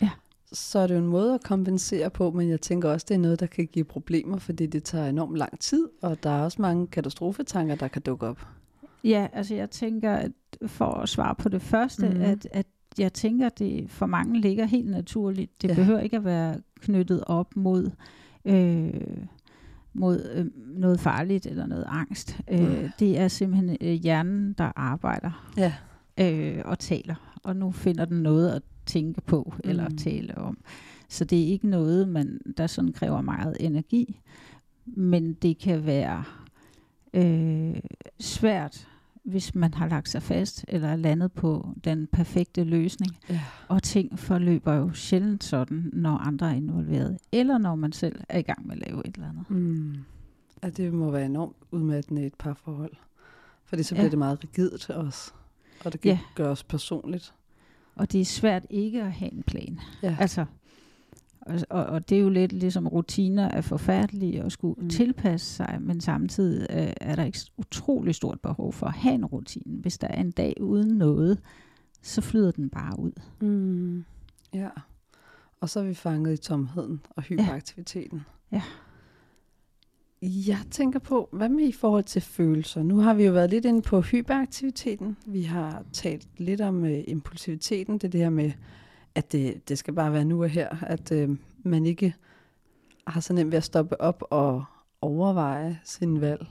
Ja. Så er det jo en måde at kompensere på, men jeg tænker også, det er noget, der kan give problemer, fordi det tager enormt lang tid, og der er også mange katastrofetanker, der kan dukke op. Ja, altså jeg tænker, at for at svare på det første, mm-hmm. at, at jeg tænker, at det for mange ligger helt naturligt. Det ja. behøver ikke at være knyttet op mod... Øh, mod øh, noget farligt eller noget angst. Øh, ja. Det er simpelthen øh, hjernen, der arbejder. Ja. øh, og taler. Og nu finder den noget at tænke på eller mm. tale om. Så det er ikke noget, man, der sådan kræver meget energi. Men det kan være øh, svært, hvis man har lagt sig fast eller er landet på den perfekte løsning. Ja. Og ting forløber jo sjældent sådan, når andre er involveret, eller når man selv er i gang med at lave et eller andet. Mm. Ja, det må være enormt udmattende i et parforhold. Fordi så bliver ja. det meget rigidt også. Og det kan ja. gøres personligt. Og det er svært ikke at have en plan. Ja. Altså, og, og det er jo lidt ligesom rutiner er forfærdelige og skulle mm. tilpasse sig, men samtidig øh, er der et utroligt stort behov for at have en rutine. Hvis der er en dag uden noget, så flyder den bare ud. Mm. Ja, og så er vi fanget i tomheden og hyperaktiviteten. Ja. ja. Jeg tænker på, hvad med i forhold til følelser? Nu har vi jo været lidt inde på hyperaktiviteten. Vi har talt lidt om øh, impulsiviteten. Det er det her med, at det, det skal bare være nu og her. At øh, man ikke har så nemt ved at stoppe op og overveje sin valg.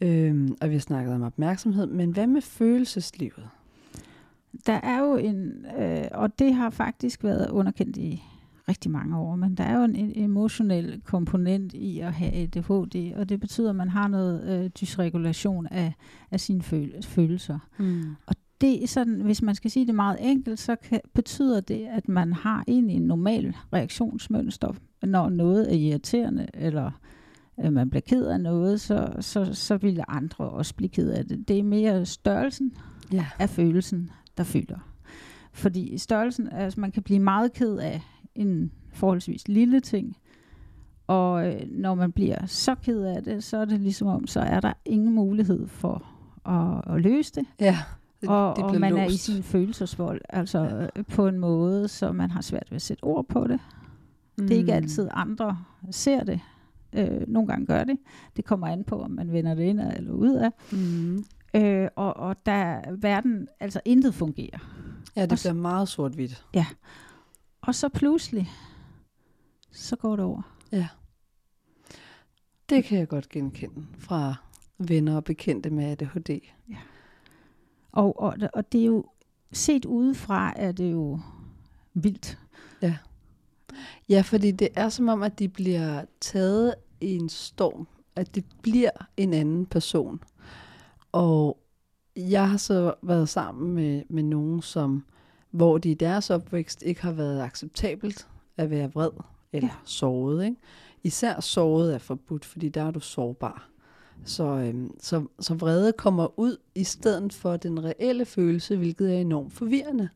Øh, og vi har snakket om opmærksomhed. Men hvad med følelseslivet? Der er jo en, øh, og det har faktisk været underkendt i rigtig mange år, men der er jo en emotionel komponent i at have A D H D, og det betyder, at man har noget øh, dysregulation af, af sine føl- følelser. Mm. Og det er sådan, hvis man skal sige det meget enkelt, så kan, betyder det, at man har egentlig en normal reaktionsmønster, når noget er irriterende, eller øh, man bliver ked af noget, så, så, så vil andre også blive ked af det. Det er mere størrelsen yeah. af følelsen, der fylder. Fordi størrelsen, altså man kan blive meget ked af en forholdsvis lille ting. Og øh, når man bliver så ked af det, så er det ligesom om, så er der ingen mulighed for at, at løse det. Ja, det og, det og man låst. Er i sin følelsesvold, altså ja. øh, på en måde, så man har svært ved at sætte ord på det. Mm. Det er ikke altid, andre ser det. Øh, nogle gange gør det. Det kommer an på, om man vender det ind eller ud af. Mm. Øh, og, og der verden, altså intet fungerer. Ja, det og, bliver meget sort-hvidt. Ja. Og så pludselig, så går det over. Ja. Det kan jeg godt genkende fra venner og bekendte med A D H D. Ja. Og, og, og det er jo, set udefra er det jo vildt. Ja. Ja, fordi det er som om, at de bliver taget i en storm. At det bliver en anden person. Og jeg har så været sammen med, med nogen, som... hvor de i deres opvækst ikke har været acceptabelt at være vred eller ja. såret. Ikke? Især såret er forbudt, fordi der er du sårbar. Så, øhm, så, så vrede kommer ud i stedet for den reelle følelse, hvilket er enormt forvirrende.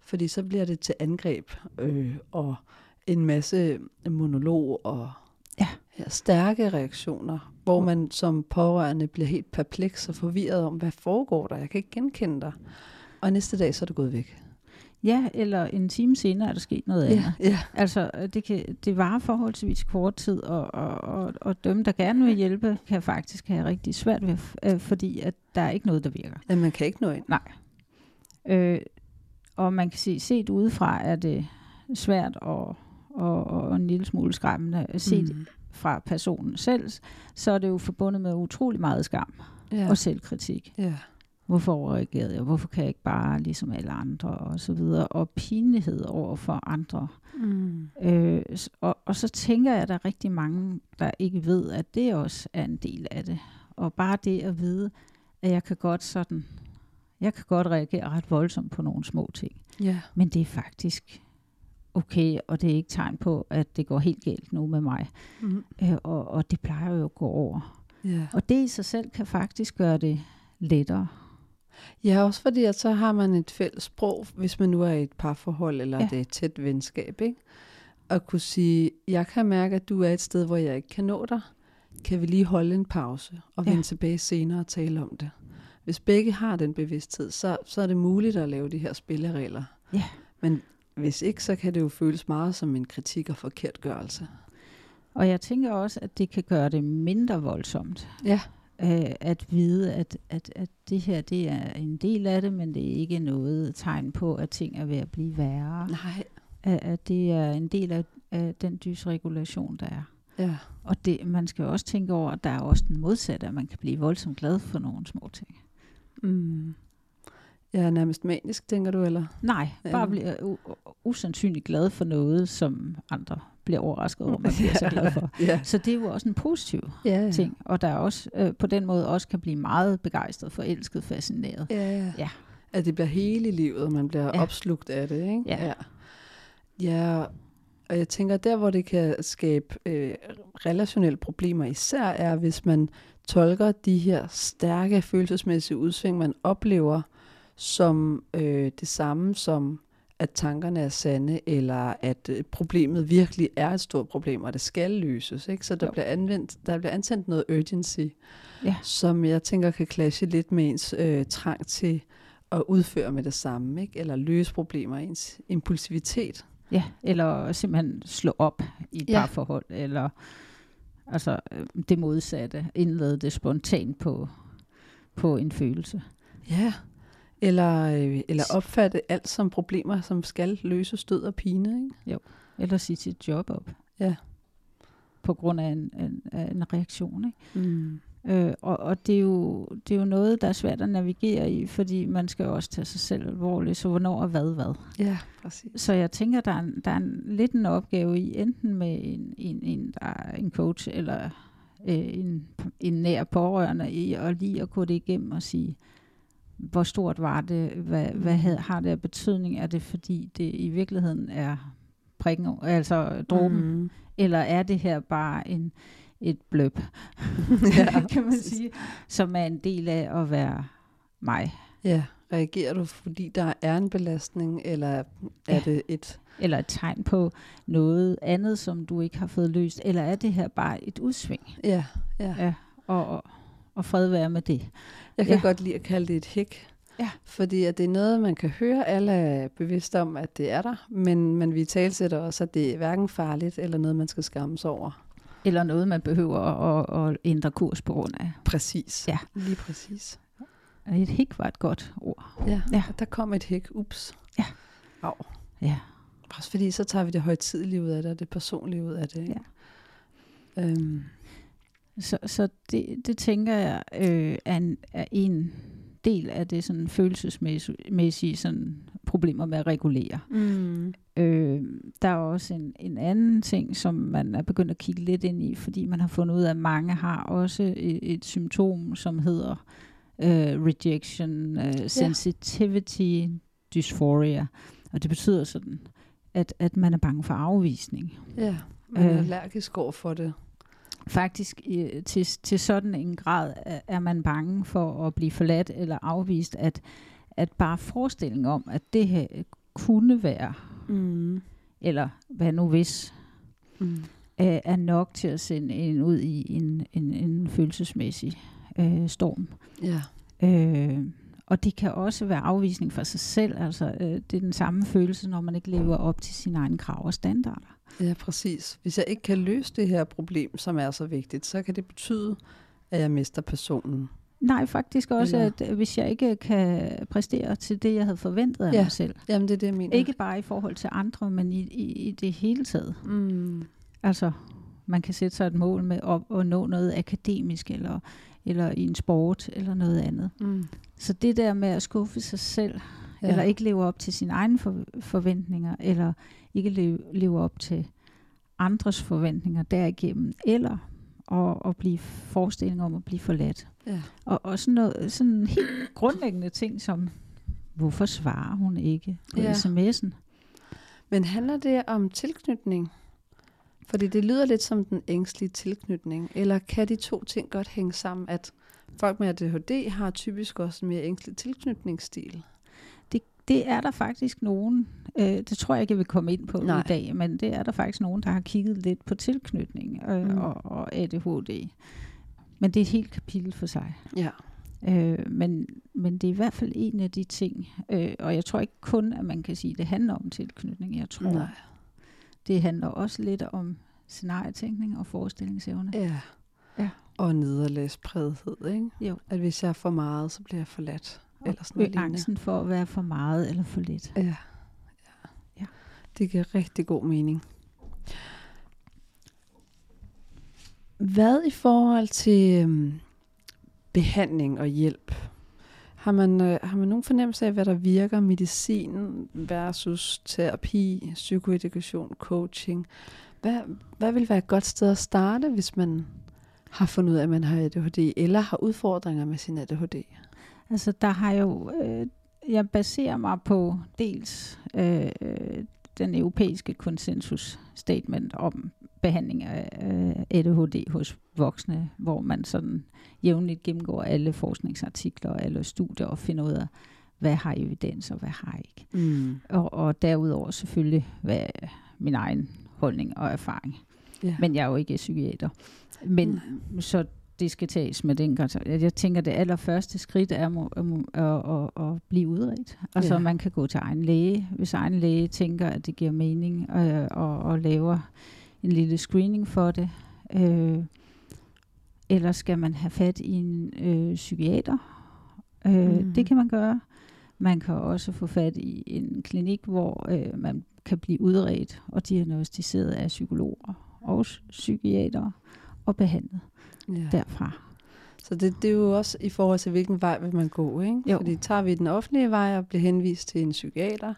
Fordi så bliver det til angreb øh, og en masse monolog og ja. Ja, stærke reaktioner, hvor man som pårørende bliver helt perpleks og forvirret om, hvad foregår der? Jeg kan ikke genkende dig. Og næste dag så er det gået væk. Ja, eller en time senere er der sket noget andet. Yeah, yeah. Altså, det, kan, det varer forholdsvis kort tid, og, og, og, og dem, der gerne vil hjælpe, kan faktisk have rigtig svært ved, øh, fordi at der er ikke noget, der virker. Ja, man kan ikke nå ind. Nej. Øh, og man kan se, set udefra er det svært og, og, og en lille smule skræmmende. Set mm. fra personen selv, så er det jo forbundet med utrolig meget skam yeah. og selvkritik. Ja. Yeah. Hvorfor overreagerede jeg? Hvorfor kan jeg ikke bare ligesom alle andre? Og så videre. Og pinlighed over for andre. Mm. Øh, og, og så tænker jeg, at der er rigtig mange, der ikke ved, at det også er en del af det. Og bare det at vide, at jeg kan godt sådan, jeg kan godt reagere ret voldsomt på nogle små ting. Yeah. Men det er faktisk okay, og det er ikke tegn på, at det går helt galt nu med mig. Mm. Øh, og, og det plejer jo at gå over. Yeah. Og det i sig selv kan faktisk gøre det lettere. Ja, også fordi at så har man et fælles sprog, hvis man nu er i et parforhold, eller ja. det er et tæt venskab, ikke? At kunne sige, jeg kan mærke, at du er et sted, hvor jeg ikke kan nå dig. Kan vi lige holde en pause og ja. vende tilbage senere og tale om det? Hvis begge har den bevidsthed, så, så er det muligt at lave de her spilleregler. Ja. Men hvis ikke, så kan det jo føles meget som en kritik og forkertgørelse. Og jeg tænker også, at det kan gøre det mindre voldsomt. Ja. At vide, at, at, at det her det er en del af det, men det er ikke noget tegn på, at ting er ved at blive værre. Nej. At, at det er en del af, af den dysregulation, der er. Ja. Og det, man skal også tænke over, at der er også den modsatte, at man kan blive voldsomt glad for nogle små ting. Mm. Jeg er nærmest manisk, tænker du, eller? Nej, bare bliver u- usandsynligt glad for noget, som andre bliver overrasket over, man bliver så glad for. Ja. Så det er jo også en positiv ja, ja. ting, og der er også øh, på den måde også kan blive meget begejstret, forelsket, fascineret. Ja, ja. ja. At det bliver hele livet, og man bliver ja. opslugt af det, ikke? Ja. ja. Ja, og jeg tænker, der hvor det kan skabe øh, relationelle problemer især, er hvis man tolker de her stærke følelsesmæssige udsving, man oplever, som øh, det samme som, at tankerne er sande, eller at øh, problemet virkelig er et stort problem, og det skal løses, ikke? Så der bliver, anvendt, der bliver antændt noget urgency, ja. som jeg tænker kan clashe lidt med ens øh, trang til at udføre med det samme, ikke? Eller løse problemer, ens impulsivitet. Ja, eller simpelthen slå op i et ja. parforhold, eller altså, det modsatte, indlede det spontant på, på en følelse. Ja, eller, eller opfatte alt som problemer, som skal løses, stød og pine, ikke? Jo, eller sige sit job op. Ja. På grund af en, en, en reaktion, ikke? Mm. Øh, og og det, er jo, det er jo noget, der er svært at navigere i, fordi man skal jo også tage sig selv alvorligt, så hvornår og hvad hvad. Ja, præcis. Så jeg tænker, der er, en, der er en, lidt en opgave i, enten med en, en, en, der er en coach eller øh, en, en nær pårørende i, og lige at gå det igennem og sige, hvor stort var det, hvad, hvad havde, har det af betydning, er det fordi det i virkeligheden er prikken, altså dråben, mm-hmm. eller er det her bare en... et bløb, ja, kan man sige, som er en del af at være mig. Ja, reagerer du, fordi der er en belastning, eller er ja. det et... Eller et tegn på noget andet, som du ikke har fået løst, eller er det her bare et udsving? Ja, ja. ja og, og, og fred være med det. Jeg kan ja. godt lide at kalde det et hæk, ja. fordi at det er noget, man kan høre, alle er bevidste om, at det er der, men, men vi talsætter også, at det er hverken farligt, eller noget, man skal skammes over. Eller noget, man behøver at, at ændre kurs på grund af. Præcis. Ja. Lige præcis. Et hæk var et godt ord. Ja, ja. Der kom et hæk. Ups. Ja. Au. Ja. Også fordi så tager vi det højtidelige ud af det, og det personlige ud af det. Ikke? Ja. Øhm. Så, så det, det tænker jeg øh, er, en, er en del af det sådan følelsesmæssige sådan, problemer med at regulere. Mm. Øh, der er også en, en anden ting, som man er begyndt at kigge lidt ind i, fordi man har fundet ud af, at mange har også et, et symptom, som hedder øh, Rejection øh, Sensitivity Dysphoria. Og det betyder sådan, at, at man er bange for afvisning. Ja, man er øh, allergisk over for det. Faktisk øh, til, til sådan en grad er man bange for at blive forladt eller afvist, at, at bare forestillingen om, at det her kunne være, mm. eller hvad nu hvis, mm. øh, er nok til at sende en ud i en, en, en følelsesmæssig øh, storm. Ja. Øh, og det kan også være afvisning for sig selv. Altså, øh, det er den samme følelse, når man ikke lever op til sine egne krav og standarder. Ja, præcis. Hvis jeg ikke kan løse det her problem, som er så vigtigt, så kan det betyde, at jeg mister personen. Nej, faktisk også, ja. at hvis jeg ikke kan præstere til det, jeg havde forventet af ja. mig selv. Jamen, det er det, jeg mener. Ikke bare i forhold til andre, men i, i, i det hele taget. Mm. Altså, man kan sætte sig et mål med at, at nå noget akademisk, eller, eller i en sport, eller noget andet. Mm. Så det der med at skuffe sig selv, ja. eller ikke leve op til sine egne for, forventninger, eller ikke leve, leve op til andres forventninger derigennem, eller... Og, og blive forestilling om at blive forladt. Ja. Og, og sådan noget, sådan en helt grundlæggende ting som, hvorfor svarer hun ikke på ja. sms'en? Men handler det om tilknytning? Fordi det lyder lidt som den ængstlige tilknytning. Eller kan de to ting godt hænge sammen, at folk med A D H D har typisk også en mere ængstlig tilknytningsstil? Det, det er der faktisk nogen, øh, det tror jeg ikke, jeg vil komme ind på Nej. i dag, men det er der faktisk nogen, der har kigget lidt på tilknytning øh, mm. og, og A D H D. Men det er et helt kapitel for sig. Ja. Øh, men, men det er i hvert fald en af de ting, øh, og jeg tror ikke kun, at man kan sige, at det handler om tilknytning. Jeg tror, Nej. det handler også lidt om scenarietænkning og forestillingsevne. Ja, ja. Og nederlagsprægethed, ikke? Jo. At hvis jeg er for meget, så bliver jeg forladt. Eller sådan angsten for at være for meget eller for lidt. Ja. Ja. Ja. Det giver rigtig god mening. Hvad i forhold til øhm, behandling og hjælp? Har man, øh, har man nogen fornemmelse af, hvad der virker? Medicin versus terapi, psykoedukation, coaching. Hvad, hvad vil være et godt sted at starte, hvis man har fundet ud af, at man har A D H D, eller har udfordringer med sin A D H D? Altså, der har jo... Øh, jeg baserer mig på dels øh, den europæiske konsensus-statement om behandling af øh, A D H D hos voksne, hvor man sådan jævnligt gennemgår alle forskningsartikler og alle studier og finder ud af, hvad har evidens og hvad har ikke. Mm. Og, og derudover selvfølgelig, hvad er min egen holdning og erfaring. Yeah. Men jeg er jo ikke psykiater. Men mm. så det skal tages med den kontakt. Jeg tænker, det allerførste skridt er at, at, at, at blive udredt. Og så ja. man kan gå til egen læge, hvis egen læge tænker, at det giver mening, og, og, og laver en lille screening for det. Øh, ellers skal man have fat i en øh, psykiater. Øh, mm. Det kan man gøre. Man kan også få fat i en klinik, hvor øh, man kan blive udredt og diagnostiseret af psykologer og psykiatere og behandlet. Ja. Derfra. Så det, det er jo også i forhold til, hvilken vej vil man gå, ikke? Jo. Fordi tager vi den offentlige vej og bliver henvist til en psykiater,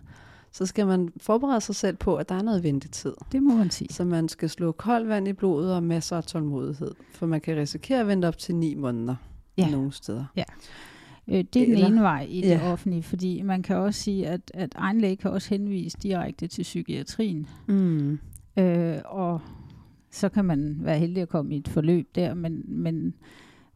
så skal man forberede sig selv på, at der er noget ventetid. Det må man sige. Så man skal slå koldt vand i blodet og masser af tålmodighed. For man kan risikere at vente op til ni måneder ja. nogle steder. Ja. Øh, det er Eller, den ene vej i det ja. offentlige, fordi man kan også sige, at, at egen læge kan også henvise direkte til psykiatrien. Mm. Øh, og... så kan man være heldig at komme i et forløb der, men, men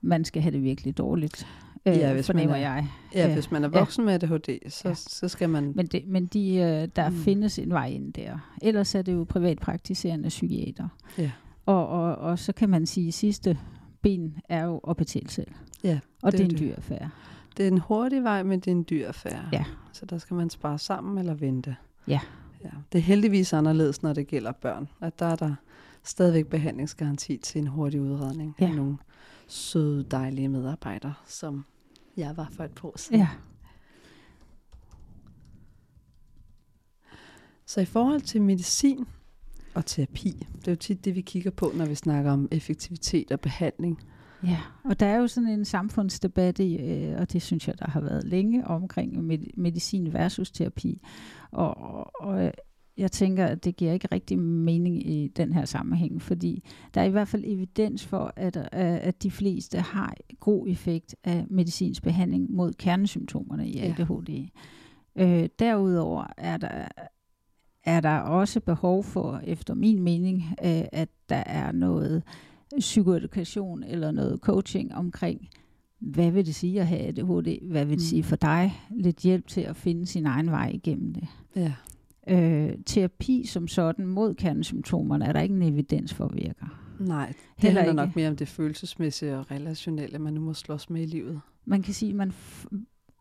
man skal have det virkelig dårligt, øh, ja, hvis fornemmer man er, jeg. Ja, øh, hvis man er voksen ja. med A D H D, så, ja. så skal man... Men, det, men de, øh, der mm. findes en vej ind der. Ellers er det jo privatpraktiserende psykiater. Ja. Og, og, og så kan man sige, at sidste ben er jo at betale selv. Ja, og det, det er en dyr affære. Det er en hurtig vej, men det er en dyr affære. Ja. Så der skal man spare sammen eller vente. Ja. ja. Det er heldigvis anderledes, når det gælder børn. At der er der... stadigvæk behandlingsgaranti til en hurtig udredning ja. af nogle søde, dejlige medarbejdere, som jeg var for et par år siden. Ja. Så i forhold til medicin og terapi, det er jo tit det, vi kigger på, når vi snakker om effektivitet og behandling. Ja, og der er jo sådan en samfundsdebat, øh, og det synes jeg, der har været længe, omkring med- medicin versus terapi. Og... og jeg tænker, at det giver ikke rigtig mening i den her sammenhæng, fordi der er i hvert fald evidens for, at, at de fleste har god effekt af medicinsk behandling mod kernesymptomerne i A D H D. Ja. Øh, derudover er der, er der også behov for, efter min mening, øh, at der er noget psykoedukation eller noget coaching omkring, hvad vil det sige at have A D H D? Hvad vil det mm. sige for dig? Lidt hjælp til at finde sin egen vej igennem det. Ja. Øh, terapi som sådan mod kernesymptomerne er der ikke en evidens for, at virker. Nej, det Heller handler ikke. nok mere om det følelsesmæssige og relationelle, man nu må slås med i livet. Man kan sige, at man f-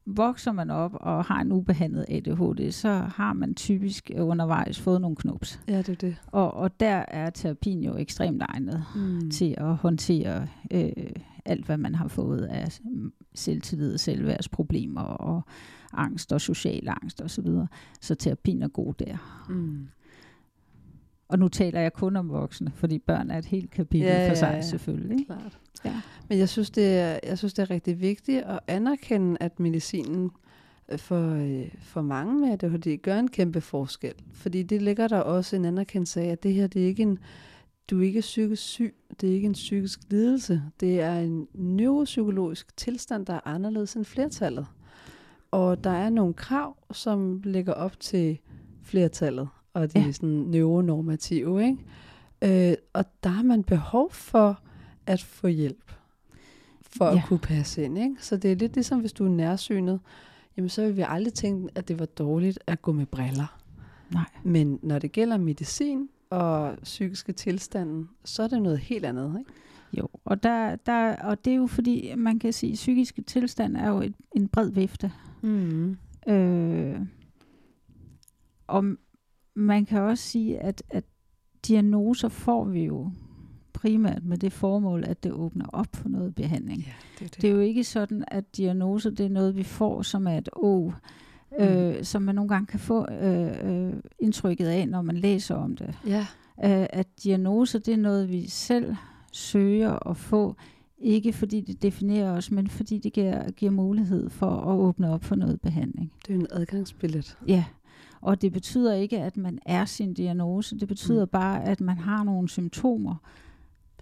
vokser man op og har en ubehandlet A D H D, så har man typisk undervejs fået nogle knups. Ja, det er det. Og, og der er terapien jo ekstremt egnet mm. til at håndtere øh, alt, hvad man har fået af selvtillid, selvværdsproblemer og angst og social angst osv. Så, så terapien er god der. Mm. Og nu taler jeg kun om voksne, fordi børn er et helt kapitel ja, for sig ja, ja. selvfølgelig. Klart. Ja. Men jeg synes, det er, jeg synes, det er rigtig vigtigt at anerkende, at medicinen for, for mange med A D H D gør en kæmpe forskel. Fordi det ligger der også en anerkendelse af, at det her, det er ikke en, du er ikke psykisk syg, det er ikke en psykisk lidelse. Det er en neuropsykologisk tilstand, der er anderledes end flertallet. Og der er nogle krav, som ligger op til flertallet, og de ja. er sådan neuronormative, ikke? Øh, og der har man behov for at få hjælp, for ja. at kunne passe ind, ikke? Så det er lidt ligesom, hvis du er nærsynet, jamen så vil vi aldrig tænke, at det var dårligt at gå med briller. Nej. Men når det gælder medicin og psykiske tilstanden, så er det noget helt andet, ikke? Jo, og, der, der, og det er jo fordi, man kan sige, at psykiske tilstand er jo et, en bred vifte. Mm. Øh, og man kan også sige, at, at diagnoser får vi jo primært med det formål, at det åbner op for noget behandling. Ja, det, er det. det er jo ikke sådan, at diagnoser det er noget, vi får, som er et å, øh, mm. som man nogle gange kan få øh, indtrykket af, når man læser om det. Ja. Øh, at diagnoser det er noget, vi selv søger at få Ikke fordi det definerer os, men fordi det giver, giver mulighed for at åbne op for noget behandling. Det er en adgangsbillet. Ja, og det betyder ikke, at man er sin diagnose. Det betyder mm. bare, at man har nogle symptomer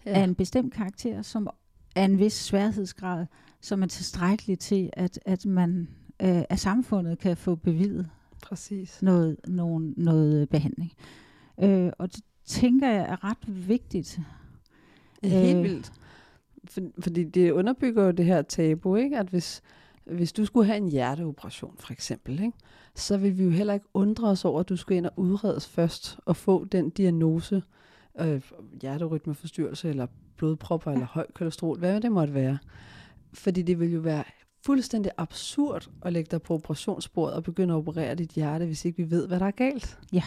ja. af en bestemt karakter, som er en vis sværhedsgrad, som er tilstrækkelig til, at, at man øh, af samfundet kan få bevilget Præcis. Noget, nogen, noget behandling. Øh, og det tænker jeg er ret vigtigt. Det er helt vildt. Fordi det underbygger jo det her tabu, ikke? At hvis, hvis du skulle have en hjerteoperation, for eksempel, ikke? Så vil vi jo heller ikke undre os over, at du skal ind og udredes først og få den diagnose, øh, hjerterytmeforstyrrelse eller blodpropper eller høj kolesterol, hvad det måtte være. Fordi det vil jo være fuldstændig absurd at lægge dig på operationsbordet og begynde at operere dit hjerte, hvis ikke vi ved, hvad der er galt. Ja.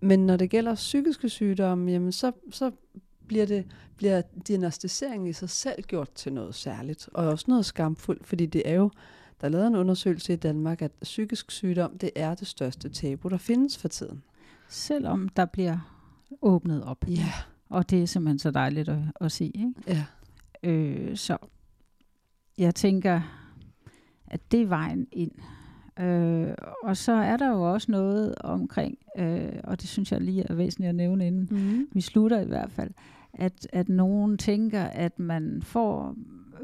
Men når det gælder psykiske sygdomme, jamen så... så Bliver, det, bliver diagnostiseringen i sig selv gjort til noget særligt, og også noget skamfuldt, fordi det er jo, der er lavet en undersøgelse i Danmark, at psykisk sygdom, det er det største tabu, der findes for tiden. Selvom der bliver åbnet op. Ja. Og det er simpelthen så dejligt at, at se, ikke? Ja. Øh, så jeg tænker, at det er vejen ind. Øh, og så er der jo også noget omkring, øh, og det synes jeg lige er væsentligt at nævne inden, mm-hmm. vi slutter i hvert fald, at, at nogen tænker, at man får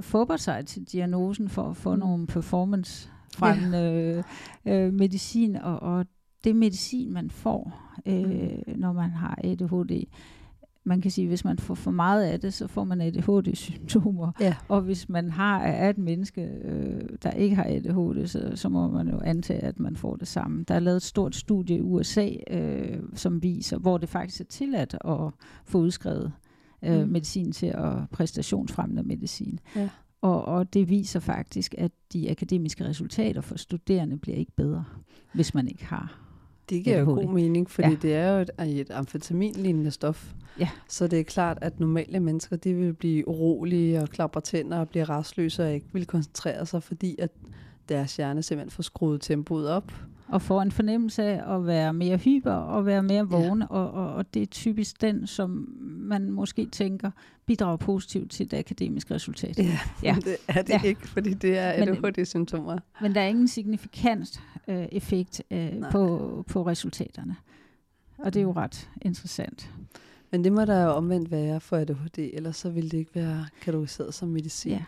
fupper sig til diagnosen for at få mm. nogle performance-fremmende ja. øh, øh, medicin, og, og det medicin, man får, øh, mm. når man har A D H D, man kan sige, at hvis man får for meget af det, så får man A D H D-symptomer. Ja. Og hvis man har er et menneske, øh, der ikke har A D H D, så, så må man jo antage, at man får det samme. Der er lavet et stort studie i U S A, øh, som viser, hvor det faktisk er tilladt at få udskrevet øh, mm. medicin til og præstationsfremmende medicin. Ja. Og, og det viser faktisk, at de akademiske resultater for studerende bliver ikke bedre, hvis man ikke har. Det giver jo god mening, fordi ja. det er jo et, et amfetaminlignende stof. Ja. Så det er klart, at normale mennesker, de vil blive urolige og klapper tænder og blive rastløse og ikke vil koncentrere sig, fordi at deres hjerne simpelthen får skruet tempoet op. Og får en fornemmelse af at være mere hyper og være mere vågen, ja. og, og, og det er typisk den, som man måske tænker bidrager positivt til det akademiske resultat. Ja, ja. det er det ja. ikke, fordi det er A D H D-symptomer. Men der er ingen signifikant øh, effekt øh, på, på resultaterne, og det er jo ret interessant. Men det må der jo omvendt være for A D H D, ellers så ville det ikke være kategoriseret som medicin. Ja.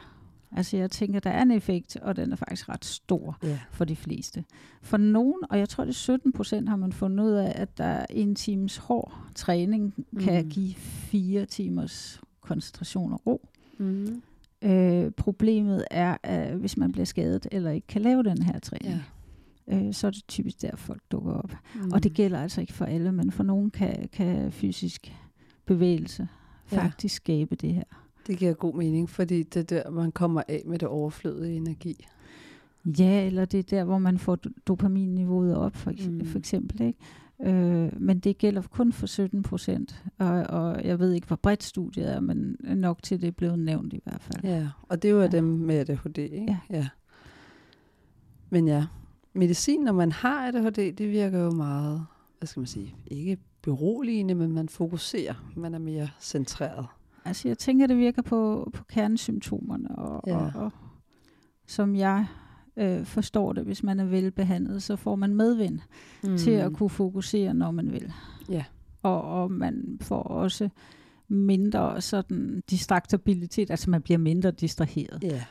Altså jeg tænker, der er en effekt, og den er faktisk ret stor yeah. for de fleste. For nogen, og jeg tror det er sytten procent, har man fundet ud af, at der en times hård træning mm. kan give fire timers koncentration og ro. Mm. Øh, problemet er, at hvis man bliver skadet eller ikke kan lave den her træning, yeah. øh, så er det typisk der, folk dukker op. Mm. Og det gælder altså ikke for alle, men for nogen kan, kan fysisk bevægelse yeah. faktisk skabe det her. Det giver god mening, fordi det er der, man kommer af med det overflødige energi. Ja, eller det er der, hvor man får dopaminniveauet op, for, ekse- mm. for eksempel. Ikke? Øh, men det gælder kun for sytten procent, og, og jeg ved ikke, hvor bredt studiet er, men nok til det er blevet nævnt i hvert fald. Ja, og det er jo ja. dem med A D H D, ikke? Ja. ja. Men ja, medicin, når man har A D H D, det virker jo meget, hvad skal man sige, ikke beroligende, men man fokuserer, man er mere centreret. Altså jeg tænker, det virker på, på kernesymptomerne, og, ja. og, og som jeg øh, forstår det, hvis man er velbehandlet, så får man medvind mm. til at kunne fokusere, når man vil. Ja. Og, og man får også mindre sådan distraktabilitet, altså man bliver mindre distraheret. Ja.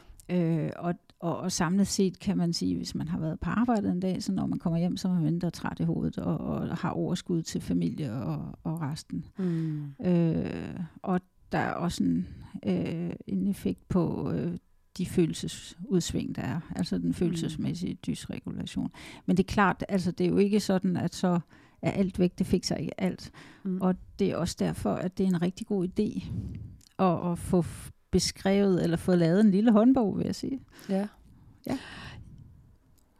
Øh, og, og, og samlet set kan man sige, hvis man har været på arbejde en dag, så når man kommer hjem, så er man mindre træt i hovedet og, og har overskud til familie og, og resten. Mm. Øh, og der er også en, øh, en effekt på øh, de følelsesudsving, der er. Altså den følelsesmæssige dysregulation. Men det er klart, altså det er jo ikke sådan, at så er alt væk, det fikser ikke alt. Mm. Og det er også derfor, at det er en rigtig god idé at, at få beskrevet, eller få lavet en lille håndbog, vil jeg sige. Ja. Ja.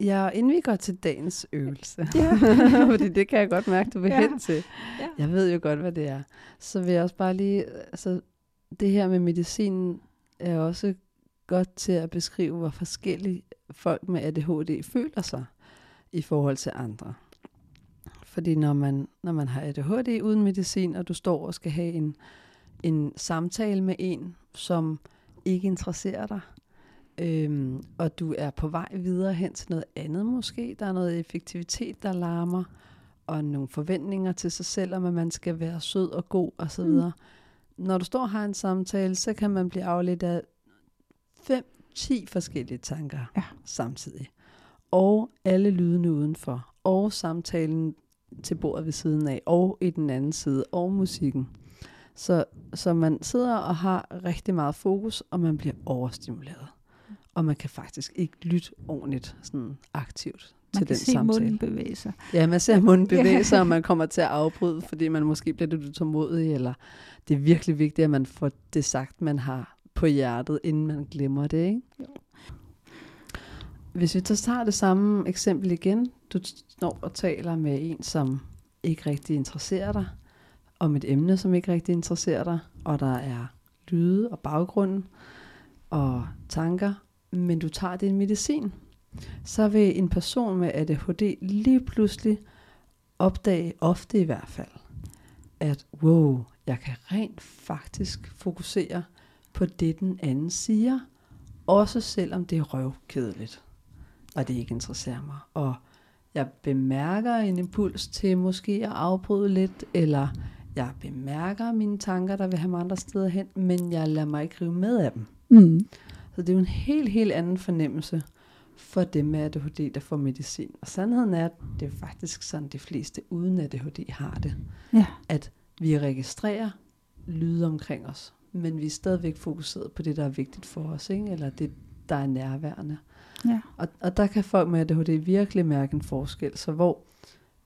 Ja, inden vi går til dagens øvelse, ja. fordi det kan jeg godt mærke, du vil ja. hen til. Ja. Jeg ved jo godt, hvad det er. Så vil jeg også bare lige, altså det her med medicinen er også godt til at beskrive, hvor forskellige folk med A D H D føler sig i forhold til andre. Fordi når man, når man har A D H D uden medicin, og du står og skal have en, en samtale med en, som ikke interesserer dig, øhm, og du er på vej videre hen til noget andet måske. Der er noget effektivitet, der larmer, og nogle forventninger til sig selv, om at man skal være sød og god osv. Mm. Når du står og har en samtale, så kan man blive afledt af fem til ti forskellige tanker ja. samtidig. Og alle lydene udenfor, og samtalen til bordet ved siden af, og i den anden side, og musikken. Så, så man sidder og har rigtig meget fokus, og man bliver overstimuleret. Og man kan faktisk ikke lytte ordentligt sådan aktivt man til den samtale. Man kan se munden bevæge sig. Ja, man ser munden bevæge sig, og man kommer til at afbryde, fordi man måske bliver lidt tålmodig, eller det er virkelig vigtigt, at man får det sagt, man har på hjertet, inden man glemmer det, ikke? Jo. Hvis vi så tager det samme eksempel igen, du står og taler med en, som ikke rigtig interesserer dig, om et emne, som ikke rigtig interesserer dig, og der er lyde og baggrunden og tanker, men du tager din medicin, så vil en person med A D H D lige pludselig opdage, ofte i hvert fald, at wow, jeg kan rent faktisk fokusere på det, den anden siger, også selvom det er røvkedeligt. Og det ikke interesserer mig. Og jeg bemærker en impuls til måske at afbryde lidt, eller jeg bemærker mine tanker, der vil have mig andre steder hen, men jeg lader mig ikke rive med af dem. Mm. Så det er jo en helt, helt anden fornemmelse for dem med A D H D, der får medicin. Og sandheden er, at det er faktisk sådan, de fleste uden A D H D har det. Ja. At vi registrerer lyde omkring os, men vi er stadigvæk fokuseret på det, der er vigtigt for os, ikke? Eller det, der er nærværende. Ja. Og, og der kan folk med A D H D virkelig mærke en forskel. Så hvor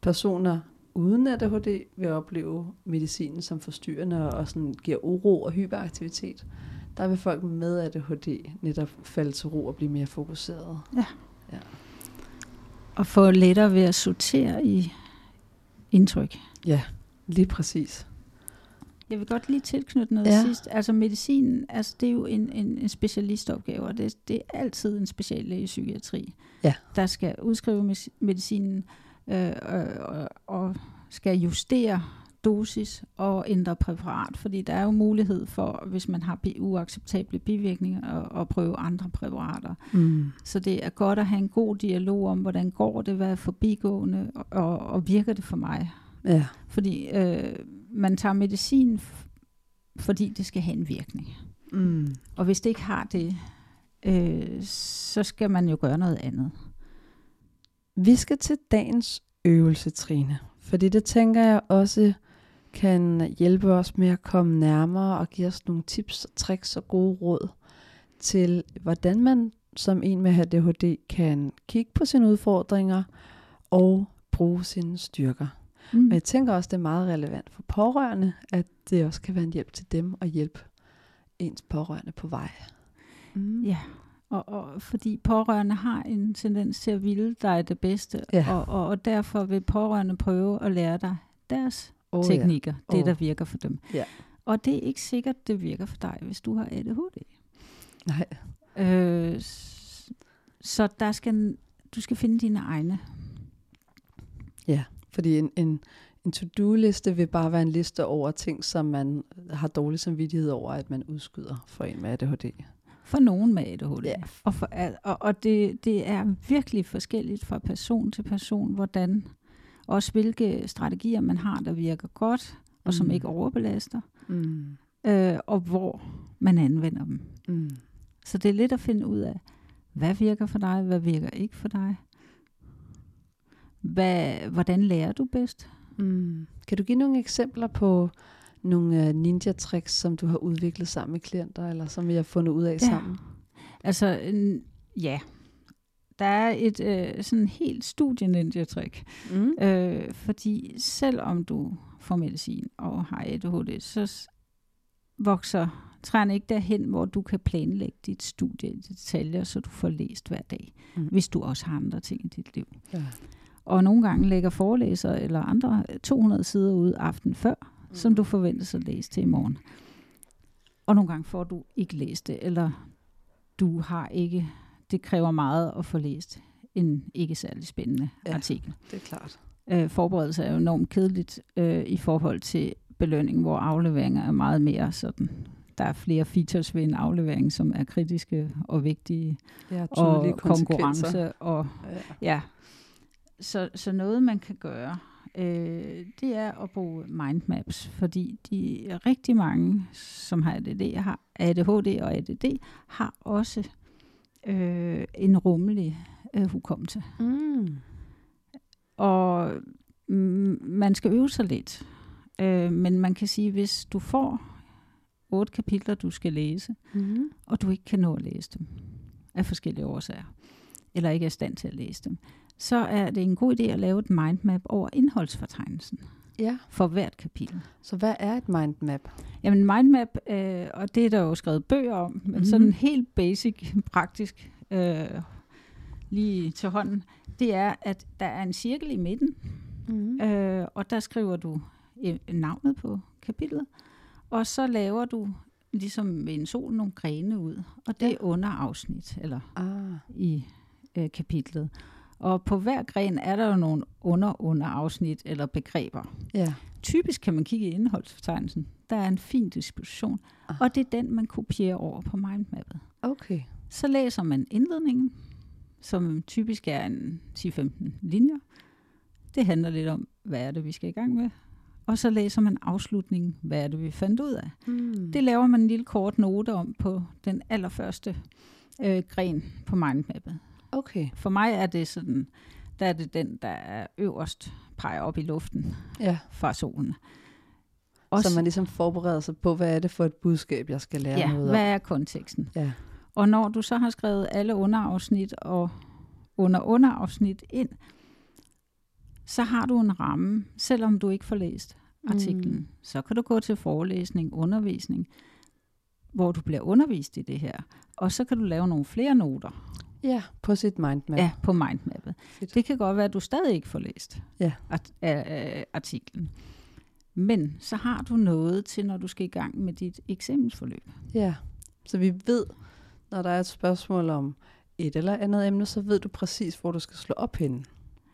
personer uden A D H D vil opleve medicinen som forstyrrende og sådan giver uro og hyperaktivitet, der vil folk med A D H D netop falde til ro og blive mere fokuseret. Ja. Ja. Og få lettere ved at sortere i indtryk. Ja, lige præcis. Jeg vil godt lige tilknytte noget ja. sidst. Altså medicinen, altså det er jo en, en, en specialistopgave, og det, det er altid en speciallæge i psykiatri, ja. der skal udskrive medicinen øh, og, og skal justere dosis og ændre præparat, fordi der er jo mulighed for, hvis man har uacceptable bivirkninger, at, at prøve andre præparater. Mm. Så det er godt at have en god dialog om, hvordan går det, hvad er forbigående, og, og virker det for mig? Ja. Fordi øh, man tager medicin, f- fordi det skal have en virkning. Mm. Og hvis det ikke har det, øh, så skal man jo gøre noget andet. Vi skal til dagens øvelse, Trine. Fordi det tænker jeg også kan hjælpe os med at komme nærmere og give os nogle tips og tricks og gode råd til, hvordan man som en med A D H D kan kigge på sine udfordringer og bruge sine styrker. Mm. Men jeg tænker også, det er meget relevant for pårørende, at det også kan være en hjælp til dem at hjælpe ens pårørende på vej. Mm. Ja, og, og fordi pårørende har en tendens til at ville dig det bedste, ja. og, og, og derfor vil pårørende prøve at lære dig deres oh, teknikker, ja. det oh. der virker for dem. Ja. Og det er ikke sikkert, det virker for dig, hvis du har A D H D. Nej. Øh, så der skal, du skal finde dine egne. Ja. Fordi en, en, en to-do-liste vil bare være en liste over ting, som man har dårlig samvittighed over, at man udskyder for en med A D H D. For nogen med A D H D. Ja. Og, for, og, og det, det er virkelig forskelligt fra person til person, hvordan også hvilke strategier man har, der virker godt, og som mm. ikke overbelaster, mm. øh, og hvor man anvender dem. Mm. Så det er lidt at finde ud af, hvad virker for dig, hvad virker ikke for dig. Hvad, hvordan lærer du bedst? Mm. Kan du give nogle eksempler på nogle ninja tricks, som du har udviklet sammen med klienter, eller som vi har fundet ud af ja. sammen? Altså, ja. Der er et øh, sådan helt studie ninja trick. Mm. Øh, fordi selvom du får medicin og har A D H D, så vokser træerne ikke derhen, hvor du kan planlægge dit studie i detaljer, så du får læst hver dag, mm. hvis du også har andre ting i dit liv. Ja. Og nogle gange lægger forelæsere eller andre to hundrede sider ud aften før, mm. som du forventes at læse til i morgen. Og nogle gange får du ikke læst det, eller du har ikke, det kræver meget at få læst en ikke særlig spændende ja, artikel. Det er klart. Øh, forberedelse er jo enormt kedeligt øh, i forhold til belønning, hvor afleveringer er meget mere sådan, der er flere features ved en aflevering, som er kritiske og vigtige, ja, og konkurrence. Og, ja. Ja. Så, så noget, man kan gøre, øh, det er at bruge mindmaps, fordi de rigtig mange, som har A D D, har A D H D og A D D, har også øh, en rummelig øh, hukommelse. Mm. Og mm, man skal øve sig lidt. Øh, men man kan sige, hvis du får otte kapitler, du skal læse, mm-hmm. og du ikke kan nå at læse dem af forskellige årsager, eller ikke er i stand til at læse dem, så er det en god idé at lave et mindmap over indholdsfortegnelsen ja. for hvert kapitel. Så hvad er et mindmap? Jamen mindmap, øh, og det er der jo skrevet bøger om, men mm-hmm. sådan helt basic, praktisk, øh, lige til hånden, det er, at der er en cirkel i midten, mm-hmm. øh, og der skriver du navnet på kapitlet, og så laver du ligesom med en sol nogle grene ud, og det ja. er under afsnit, eller ah. i øh, kapitlet. Og på hver gren er der jo nogle under-under-afsnit eller begreber. Ja. Typisk kan man kigge i indholdsfortegnelsen. Der er en fin disposition, ah. og det er den, man kopierer over på mindmappet. Okay. Så læser man indledningen, som typisk er en ti til femten linjer. Det handler lidt om, hvad er det, vi skal i gang med. Og så læser man afslutningen, hvad er det, vi fandt ud af. Mm. Det laver man en lille kort note om på den allerførste øh, gren på mindmappet. Okay. For mig er det sådan, der er det den, der er øverst, peger op i luften ja. fra solen. Også, så man ligesom forbereder sig på, hvad er det for et budskab, jeg skal lære ja, noget af. Hvad er konteksten? Ja. Og når du så har skrevet alle underafsnit og under-underafsnit ind, så har du en ramme, selvom du ikke får læst artiklen. Mm. Så kan du gå til forelæsning, undervisning, hvor du bliver undervist i det her. Og så kan du lave nogle flere noter. Ja, på sit mindmap. Ja, på mindmappet. Fedt. Det kan godt være, at du stadig ikke får læst ja. art- øh, artiklen. Men så har du noget til, når du skal i gang med dit eksamensforløb. Ja, så vi ved, når der er et spørgsmål om et eller andet emne, så ved du præcis, hvor du skal slå op henne.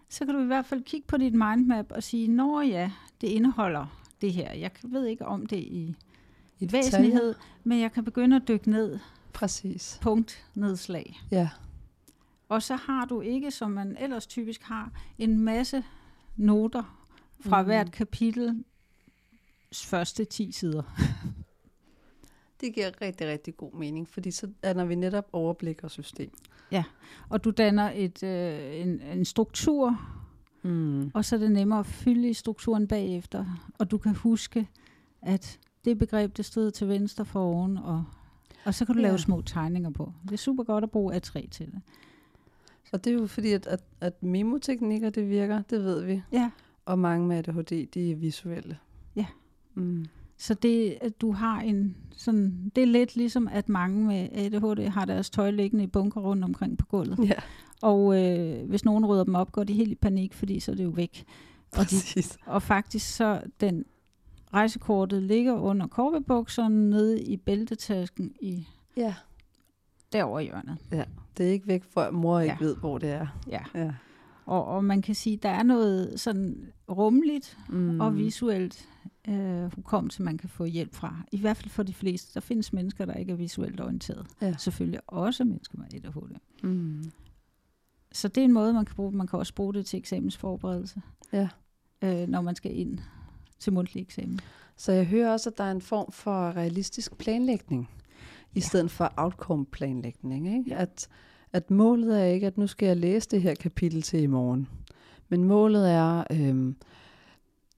Så kan du i hvert fald kigge på dit mindmap og sige, nå ja, det indeholder det her. Jeg ved ikke om det i, I væsentlighed, men jeg kan begynde at dykke ned. Præcis. Punktnedslag. Ja. Og så har du ikke, som man ellers typisk har, en masse noter fra mm. hvert kapitels første ti sider. Det giver rigtig, rigtig god mening, fordi så danner vi netop overblik og system. Ja, og du danner et, øh, en, en struktur, mm. og så er det nemmere at fylde i strukturen bagefter, og du kan huske, at det begreb, det stod til venstre for oven, og, og så kan du ja. lave små tegninger på. Det er super godt at bruge A tre til det. Og det er jo fordi, at, at, at memoteknikker, det virker, det ved vi. Ja. Og mange med A D H D, de er visuelle. Ja. Mm. Så det, at du har en sådan, det er lidt ligesom, at mange med A D H D har deres tøj liggende i bunker rundt omkring på gulvet. Ja. Og øh, hvis nogen rydder dem op, går de helt i panik, fordi så er det jo væk. Og, de, og faktisk så, den rejsekortet ligger under korvebukserne, nede i bæltetasken, i, ja. derovre i hjørnet. Ja, det er ikke væk, for mor ikke ja. ved, hvor det er. Ja. Ja. Og, og man kan sige, der er noget sådan rumligt mm. og visuelt øh, hukommelse, man kan få hjælp fra. I hvert fald for de fleste. Der findes mennesker, der ikke er visuelt orienteret. Ja. Selvfølgelig også mennesker med A D H D. Mm. Så det er en måde, man kan bruge. Man kan også bruge det til eksamensforberedelse, ja. øh, når man skal ind til mundtlig eksamen. Så jeg hører også, at der er en form for realistisk planlægning, i ja. stedet for outcome-planlægning. Ikke? At... At målet er ikke, at nu skal jeg læse det her kapitel til i morgen. Men målet er, øh,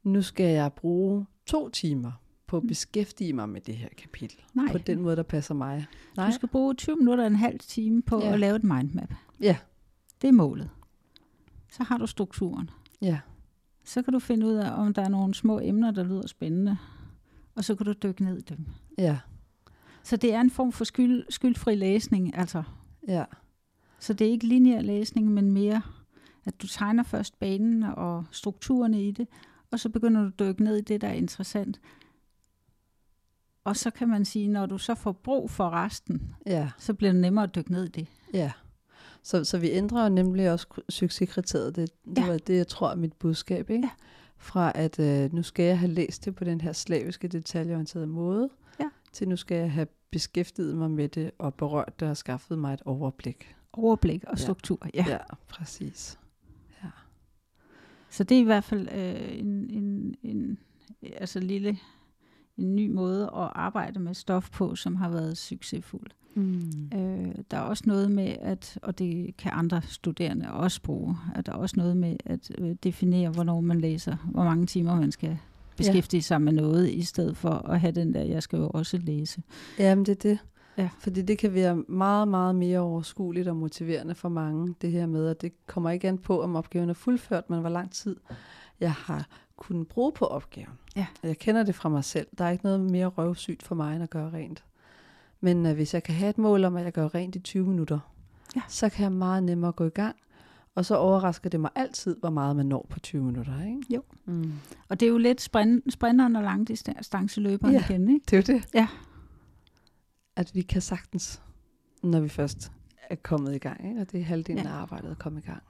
nu skal jeg bruge to timer på at beskæftige mig med det her kapitel. Nej. På den måde, der passer mig. Nej. Du skal bruge tyve minutter og en halv time på ja. at lave et mindmap. Ja. Det er målet. Så har du strukturen. Ja. Så kan du finde ud af, om der er nogle små emner, der lyder spændende. Og så kan du dykke ned i dem. Ja. Så det er en form for skyld, skyldfri læsning, altså. Ja. Så det er ikke lineær læsning, men mere, at du tegner først banen og strukturerne i det, og så begynder du at dykke ned i det, der er interessant. Og så kan man sige, når du så får brug for resten, ja. så bliver det nemmere at dykke ned i det. Ja, så, så vi ændrer nemlig også succeskriteriet. Det, det ja. var det, jeg tror er mit budskab, ikke? Ja. Fra at øh, nu skal jeg have læst det på den her slaviske, detaljeorienterede måde, ja. til nu skal jeg have beskæftiget mig med det og berørt det og skaffet mig et overblik. Overblik og struktur, ja. Ja, ja præcis. Ja. Så det er i hvert fald øh, en, en, en altså lille en ny måde at arbejde med stof på, som har været succesfuld. Mm. Øh, der er også noget med, at, og det kan andre studerende også bruge, at der er også noget med at øh, definere, hvornår man læser, hvor mange timer man skal beskæftige ja. sig med noget, i stedet for at have den der, jeg skal jo også læse. Jamen det er det. Ja. Fordi det kan være meget, meget mere overskueligt og motiverende for mange, det her med, at det kommer ikke an på, om opgaven er fuldført, men hvor lang tid jeg har kunnet bruge på opgaven. Ja. Jeg kender det fra mig selv. Der er ikke noget mere røvsygt for mig, end at gøre rent. Men øh, hvis jeg kan have et mål om, at jeg gør rent i tyve minutter, ja. så kan jeg meget nemmere gå i gang. Og så overrasker det mig altid, hvor meget man når på tyve minutter. Ikke? Jo. Mm. Og det er jo lidt sprint, sprinteren og langdistanceløberen ja, igen. Ikke? Det er jo det. Ja. At vi kan sagtens, når vi først er kommet i gang. Ikke? Og det er halvdelen ja. af arbejdet at komme i gang.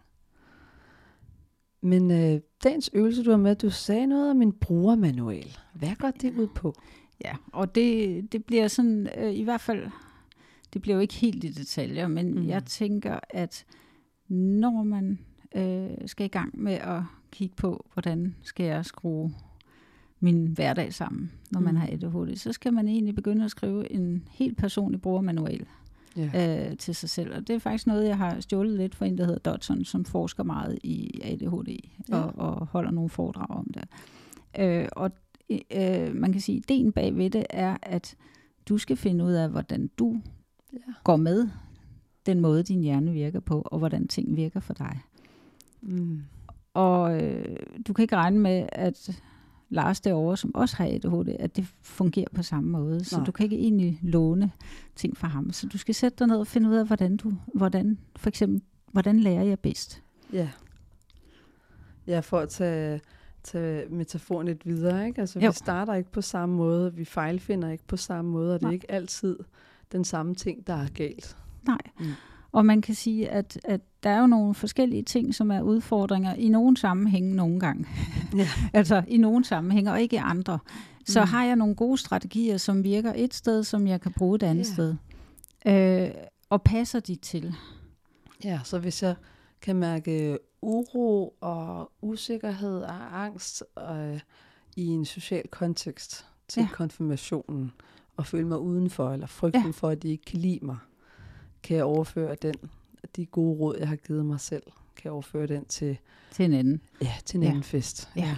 Men øh, dagens øvelse, du har med, du sagde noget om en brugermanual. Hvad går det ud på? Ja, og det, det bliver sådan, øh, i hvert fald, det bliver jo ikke helt i detaljer, men mm. jeg tænker, at når man øh, skal i gang med at kigge på, hvordan skal jeg skrue min hverdag sammen, når mm. man har A D H D, så skal man egentlig begynde at skrive en helt personlig brugermanual yeah. øh, til sig selv. Og det er faktisk noget, jeg har stjålet lidt for en, der hedder Dodson, som forsker meget i A D H D yeah. og, og holder nogle foredrag om det. Øh, og øh, man kan sige, at ideen bagved det er, at du skal finde ud af, hvordan du yeah. går med den måde, din hjerne virker på, og hvordan ting virker for dig. Mm. Og øh, du kan ikke regne med, at Lars derovre, som også har A D H D, at det fungerer på samme måde. Så Nej. du kan ikke egentlig låne ting fra ham. Så du skal sætte dig ned og finde ud af, hvordan du, hvordan, for eksempel, hvordan lærer jeg bedst? Ja. Ja, for at tage, tage metaforen lidt videre, ikke? Altså, jo. vi starter ikke på samme måde, vi fejlfinder ikke på samme måde, og det er Nej. ikke altid den samme ting, der er galt. Nej, mm. og man kan sige, at, at der er jo nogle forskellige ting, som er udfordringer i nogle sammenhænge nogle gange. Ja. Altså i nogle sammenhænge, og ikke i andre. Så mm. har jeg nogle gode strategier, som virker et sted, som jeg kan bruge et andet yeah. sted. Øh, og passer de til? Ja, så hvis jeg kan mærke uro og usikkerhed og angst øh, i en social kontekst til ja. konfirmationen, og føle mig udenfor, eller frygten ja. for, at de ikke kan lide mig, kan jeg overføre den, de gode råd, jeg har givet mig selv, kan jeg overføre den til, til en anden. Ja, til en anden ja. fest. Ja. ja.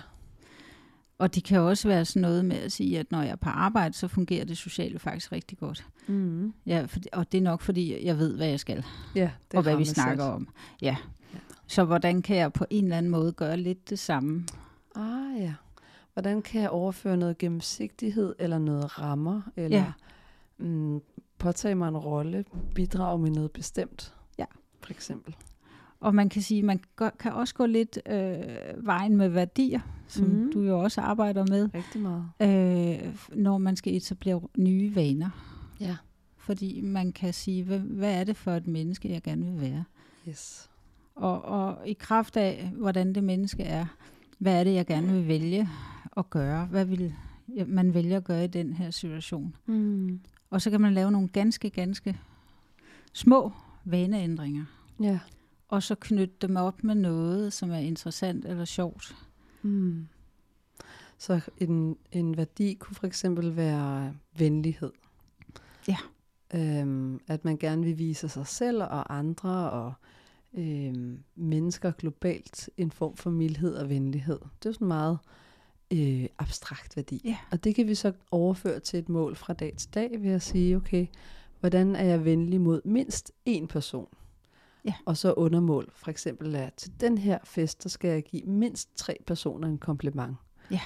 Og det kan også være sådan noget med at sige, at når jeg er på arbejde, så fungerer det sociale faktisk rigtig godt. Mm. Ja, for, og det er nok, fordi jeg ved, hvad jeg skal. Ja, det og hvad vi snakker selv. om. Ja. ja. Så hvordan kan jeg på en eller anden måde gøre lidt det samme? Ah ja. Hvordan kan jeg overføre noget gennemsigtighed, eller noget rammer, eller... Ja. Mm, påtage mig en rolle, bidrage med noget bestemt, ja. for eksempel. Og man kan sige, at man kan også gå lidt øh, vejen med værdier, som mm. du jo også arbejder med. Rigtig meget. Øh, når man skal etablere nye vaner. Ja. Fordi man kan sige, hvad, hvad er det for et menneske, jeg gerne vil være? Yes. Og, og i kraft af, hvordan det menneske er, hvad er det, jeg gerne vil vælge at gøre? Hvad vil man vælge at gøre i den her situation? Mm. Og så kan man lave nogle ganske, ganske små vaneændringer. Ja. Og så knytte dem op med noget, som er interessant eller sjovt. Mm. Så en, en værdi kunne for eksempel være venlighed. Ja. Øhm, at man gerne vil vise sig selv og andre og øhm, mennesker globalt en form for mildhed og venlighed. Det er sådan meget... Øh, abstrakt værdi. Yeah. Og det kan vi så overføre til et mål fra dag til dag, ved at sige, okay, hvordan er jeg venlig mod mindst én person? Yeah. Og så undermål, for eksempel at til den her fest, der skal jeg give mindst tre personer en kompliment. Yeah.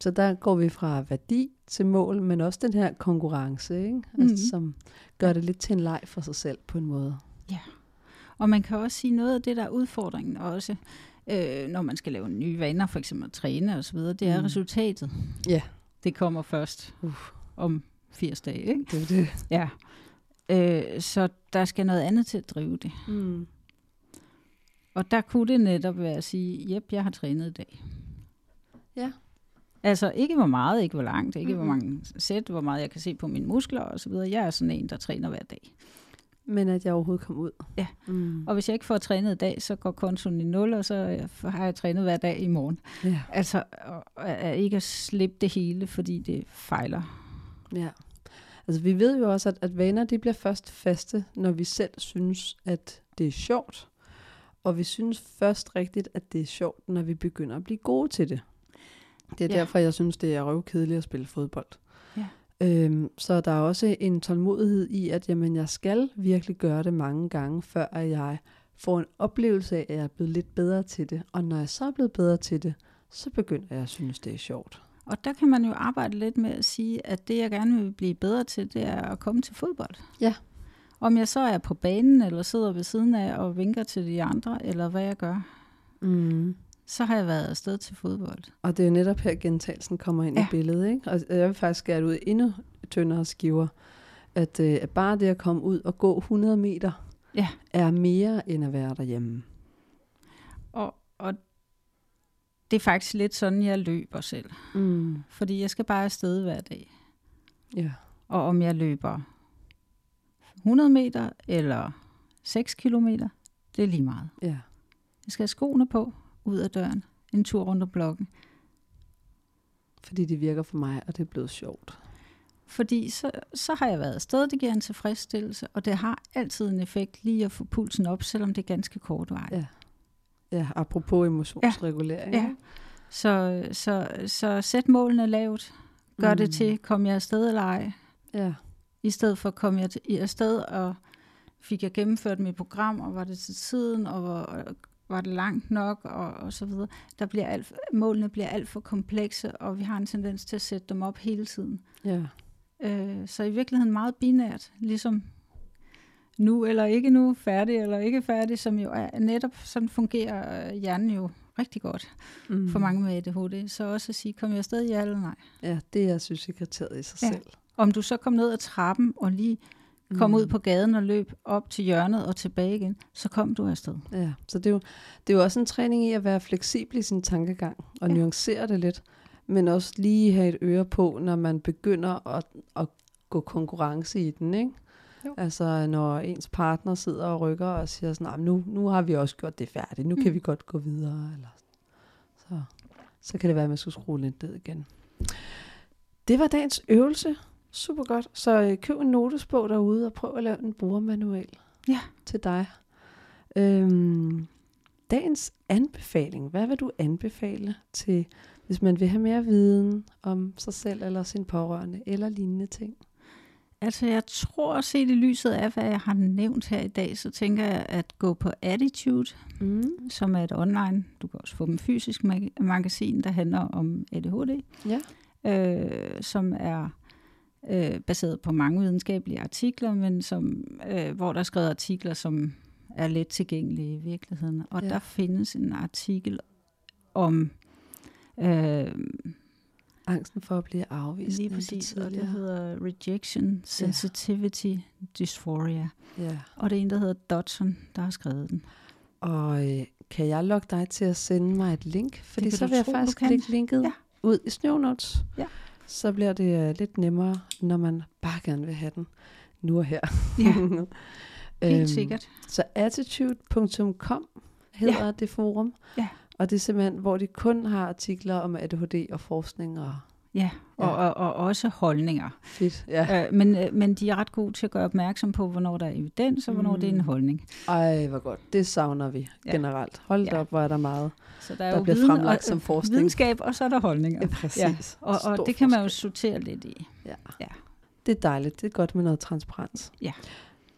Så der går vi fra værdi til mål, men også den her konkurrence, ikke? Altså, mm-hmm. som gør det lidt til en leg for sig selv på en måde. Ja. Yeah. Og man kan også sige noget af det, der er udfordringen også, Øh, når man skal lave nye vaner, for eksempel at træne og så videre, det er mm. resultatet. Ja. Yeah. Det kommer først uh, om firs dage, ikke? Det er det. Ja. Øh, så der skal noget andet til at drive det. Mm. Og der kunne det netop være at sige, jep, jeg har trænet i dag. Ja. Altså ikke hvor meget, ikke hvor langt, ikke mm-hmm. hvor mange sæt, hvor meget jeg kan se på mine muskler og så videre. Jeg er sådan en, der træner hver dag. Men at jeg overhovedet kom ud. Ja, mm. og hvis jeg ikke får trænet i dag, så går kontoen i nul, og så har jeg trænet hver dag i morgen. Ja. Altså ikke at slippe det hele, fordi det fejler. Ja, altså vi ved jo også, at, at vaner de bliver først faste, når vi selv synes, at det er sjovt. Og vi synes først rigtigt, at det er sjovt, når vi begynder at blive gode til det. Det er ja. derfor, jeg synes, det er røvkedeligt at spille fodbold. Ja. Øhm, så der er også en tålmodighed i, at jamen, jeg skal virkelig gøre det mange gange, før jeg får en oplevelse af, at jeg er blevet lidt bedre til det. Og når jeg så er blevet bedre til det, så begynder jeg at synes, det er sjovt. Og der kan man jo arbejde lidt med at sige, at det, jeg gerne vil blive bedre til, det er at komme til fodbold. Ja. Om jeg så er på banen, eller sidder ved siden af og vinker til de andre, eller hvad jeg gør, mm. så har jeg været afsted til fodbold. Og det er jo netop her, gentagelsen kommer ind ja. i billedet, ikke? Og jeg vil faktisk skære det ud endnu tyndere skiver, at, at bare det at komme ud og gå hundrede meter, ja. er mere end at være derhjemme. Og, og det er faktisk lidt sådan, jeg løber selv. Mm. Fordi jeg skal bare afsted hver dag. Ja. Og om jeg løber hundrede meter eller seks kilometer, det er lige meget. Ja. Jeg skal have skoene på, ud af døren, en tur rundt om blokken. Fordi det virker for mig, og det er blevet sjovt. Fordi så, så har jeg været afsted, det giver en tilfredsstillelse, og det har altid en effekt lige at få pulsen op, selvom det er ganske kortvarigt. Ja, ja, apropos emotionsregulering. Ja. Ja. Så, så, så sæt målene lavt, gør mm. det til, kom jeg afsted eller ej. Ja. I stedet for kom jeg til, afsted, og fik jeg gennemført mit program, og var det til tiden, og var, var det langt nok, og, og så videre. Der bliver alt, målene bliver alt for komplekse, og vi har en tendens til at sætte dem op hele tiden. Ja. Øh, så i virkeligheden meget binært, ligesom nu eller ikke nu, færdig eller ikke færdig, som jo er netop, sådan fungerer hjernen jo rigtig godt mm. for mange med A D H D. Så også at sige, kom jeg afsted, ja eller nej? Ja, det er sekreteret i sig ja. selv. Om du så kom ned ad trappen og lige kom mm. ud på gaden og løb op til hjørnet og tilbage igen, så kom du afsted. Ja, så det er jo, det er jo også en træning i at være fleksibel i sin tankegang og ja. nuancere det lidt, men også lige have et øre på, når man begynder at, at gå konkurrence i den, ikke? Jo. Altså når ens partner sidder og rykker og siger sådan, nu, nu har vi også gjort det færdigt, nu mm. kan vi godt gå videre. Eller så, så kan det være, at man skulle skrue lidt ned igen. Det var dagens øvelse. Super godt. Så køb en notesbog derude og prøv at lave en brugermanual ja. til dig. Øhm, dagens anbefaling. Hvad vil du anbefale til, hvis man vil have mere viden om sig selv eller sin pårørende eller lignende ting? Altså jeg tror, at set i lyset af, hvad jeg har nævnt her i dag, så tænker jeg at gå på ADDitude, mm. som er et online, du kan også få dem fysisk mag- magasin, der handler om A D H D, ja. øh, som er Øh, baseret på mange videnskabelige artikler, men som, øh, hvor der er skrevet artikler, som er let tilgængelige i virkeligheden. Og ja. der findes en artikel om øh, angsten for at blive afvist. Lige præcis, og det hedder Rejection Sensitivity ja. Dysphoria. Ja. Og det er en, der hedder Dodson, der har skrevet den. Og øh, kan jeg logge dig til at sende mig et link? Fordi så vil jeg tro, faktisk klikke linket ja. ud i show notes. Ja. Så bliver det lidt nemmere, når man bare gerne vil have den nu og her. Ja, helt sikkert. Æm, så attitude punktum com hedder ja. det forum. Ja. Og det er simpelthen, hvor de kun har artikler om A D H D og forskning. Og, ja, og, ja. Og, og også holdninger. Fedt, ja. Øh, men, men de er ret gode til at gøre opmærksom på, hvornår der er evidens, og hvornår mm. det er en holdning. Ej, hvor godt. Det savner vi ja. generelt. Hold da ja. op, hvor er der meget. Så der, er der jo bliver viden fremlagt og, som forskning. Videnskab, og så er der holdninger. Ja, præcis. Ja. Og, og det kan forskning. man jo sortere lidt i. Ja. Ja. Det er dejligt. Det er godt med noget transparens. Ja.